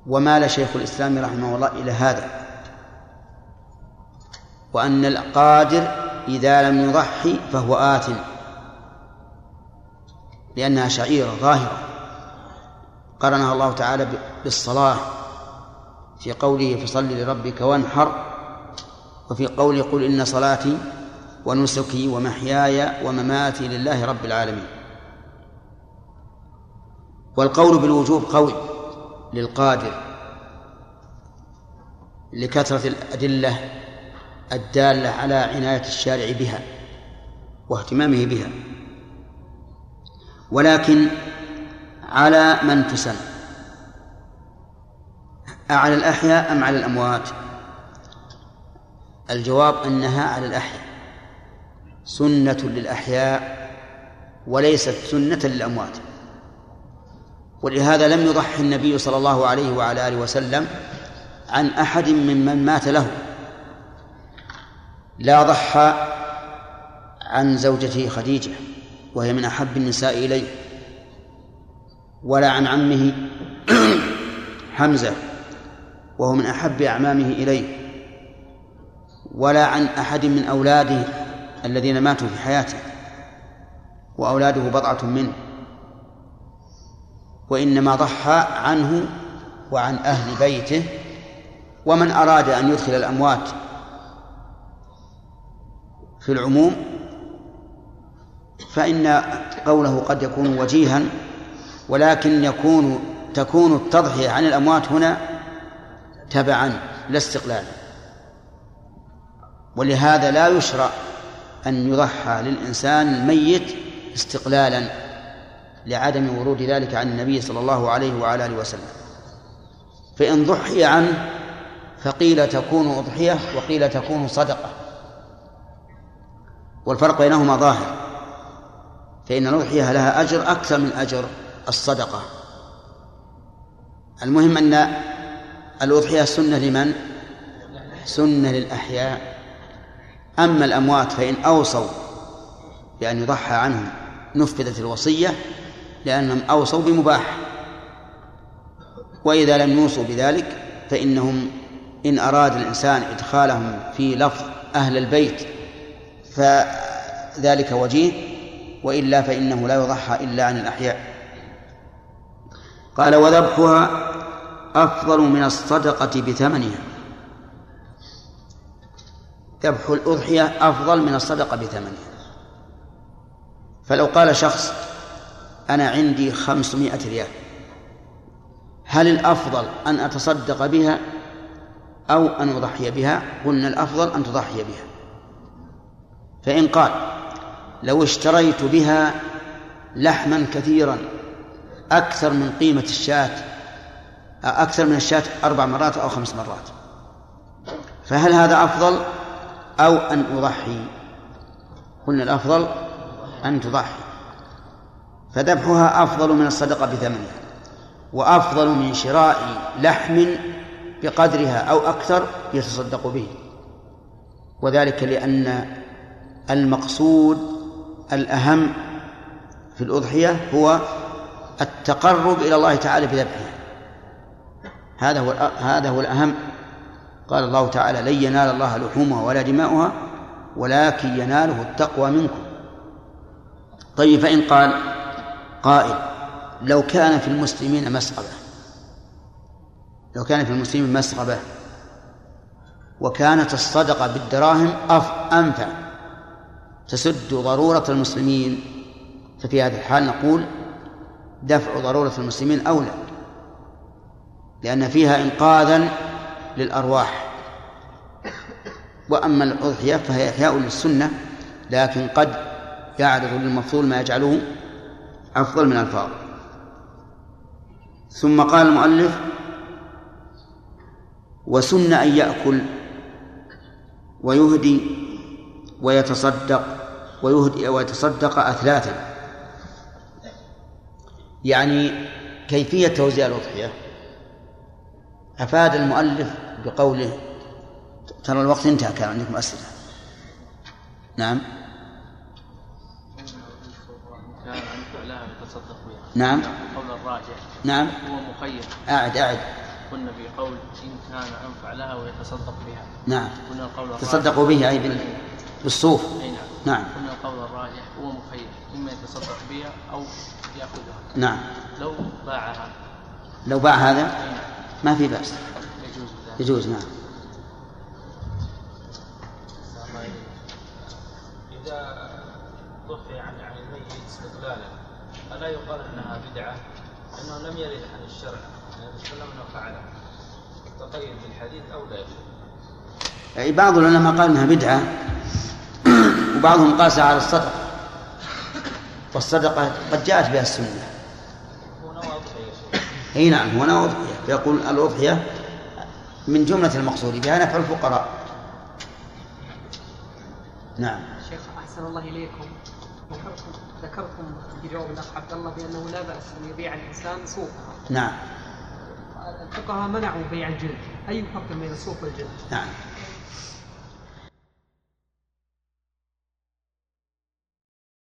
ومال شيخ الإسلام رحمه الله إلى هذا، وأن القادر إذا لم يضحي فهو آثم، لأنها شعيرة ظاهرة قرنها الله تعالى بالصلاة في قوله فصل لربك وانحر، وفي قوله قل إن صلاتي ونسكي ومحياي ومماتي لله رب العالمين. والقول بالوجوب قول للقادر لكثرة الأدلة الدالة على عناية الشارع بها واهتمامه بها، ولكن على من تسن، أعلى الأحياء أم على الأموات؟ الجواب أنها على الأحياء، سنة للأحياء وليست سنة للأموات. ولهذا لم يضحي النبي صلى الله عليه وعلى آله وسلم عن أحد ممن مات له، لا ضحى عن زوجته خديجة وهي من أحب النساء إليه، ولا عن عمه حمزة وهو من أحب أعمامه إليه، ولا عن أحد من أولاده الذين ماتوا في حياته وأولاده بضعة منه، وإنما ضحى عنه وعن أهل بيته ومن أراد أن يدخل الأموات في العموم. فإن قوله قد يكون وجيها، ولكن تكون التضحية عن الأموات هنا تبعا لا استقلالا، ولهذا لا يشرع أن يضحى للإنسان الميت استقلالا لعدم ورود ذلك عن النبي صلى الله عليه وعلى آله وسلم. فإن ضحي عنه فقيل تكون أضحية وقيل تكون صدقة، والفرق بينهما ظاهر، فإن الأضحية لها أجر أكثر من أجر الصدقة. المهم أن الأضحية سنة لمن؟ سنة للأحياء. أما الأموات فإن أوصوا بأن يضحى عنهم نفذت الوصية لأنهم أوصوا بمباح، وإذا لم يوصوا بذلك فإنهم إن أراد الإنسان إدخالهم في لفظ أهل البيت فذلك وجيه، وإلا فإنه لا يضحى إلا عن الأحياء. قال وذبحها أفضل من الصدقة بثمنها، ذبح الأضحية أفضل من الصدقة بثمنها. فلو قال شخص أنا عندي 500 ريال، هل الأفضل أن أتصدق بها أو أن أضحي بها؟ قلنا الأفضل أن تضحي بها. فإن قال لو اشتريت بها لحما كثيرا أكثر من قيمة الشاة، أكثر من الشاة 4 مرات أو 5 مرات، فهل هذا أفضل أو أن أضحي؟ قلنا الأفضل أن تضحي، فذبحها أفضل من الصدقة بثمنها، وأفضل من شراء لحم بقدرها أو أكثر يتصدق به، وذلك لأن المقصود الأهم في الأضحية هو التقرب إلى الله تعالى بذبحها، هذا هو الأهم. قال الله تعالى لن ينال الله لحومها ولا دماؤها ولكن يناله التقوى منكم. طيب فإن قال قائل لو كان في المسلمين مسغبة، وكانت الصدقة بالدراهم أنفع تسد ضرورة المسلمين، ففي هذه الحال نقول دفع ضرورة المسلمين أولى، لأن فيها إنقاذا للأرواح. وأما الأضحية فهي إحياء للسنة، لكن قد يعرض للمفضول ما يجعله أفضل من الفاضل. ثم قال المؤلف وسن أن يأكل ويهدي ويتصدق أثلاثا، يعني كيفية توزيع الأضحية أفاد المؤلف بقوله. ترى الوقت انتهى، كان عندكم أسئلة؟ نعم. نعم. قول الراجح. نعم. هو مخير. أعد. قلنا بقول إن كان أنفع لها ويتصدق بها. نعم. قلنا القول الراجح. تصدقوا به أي بالصوف. نعم. قلنا القول الراجح هو مخير، إما يتصدق بها أو يأخذها. نعم. لو باعها. لو باع هذا ما في بأس. يجوز. نعم. إذا ضفي عن الميت استقلالا ألا يقال أنها بدعة؟ أنه لم يرد عن الشرع النبي صلى الله عليه وسلم فعله تقيد بالحديث أو لا. بعض العلماء قال أنها بدعة وبعضهم قاسها على الصدقة، والصدقة قد جاءت بها السنة. هو نوع أضحية. أي نعم، هو نوع أضحية. يقول الأضحية من جملة المقصود بها نفع الفقراء. نعم. شيخ أحسن الله إليكم، ذكرتم في جواب الأخ عبد الله بأنه لا بأس أن يبيع الإنسان سوقه. نعم. الفقهاء منعوا بيع الجلد، أي فرق بين السوق والجلد؟ نعم.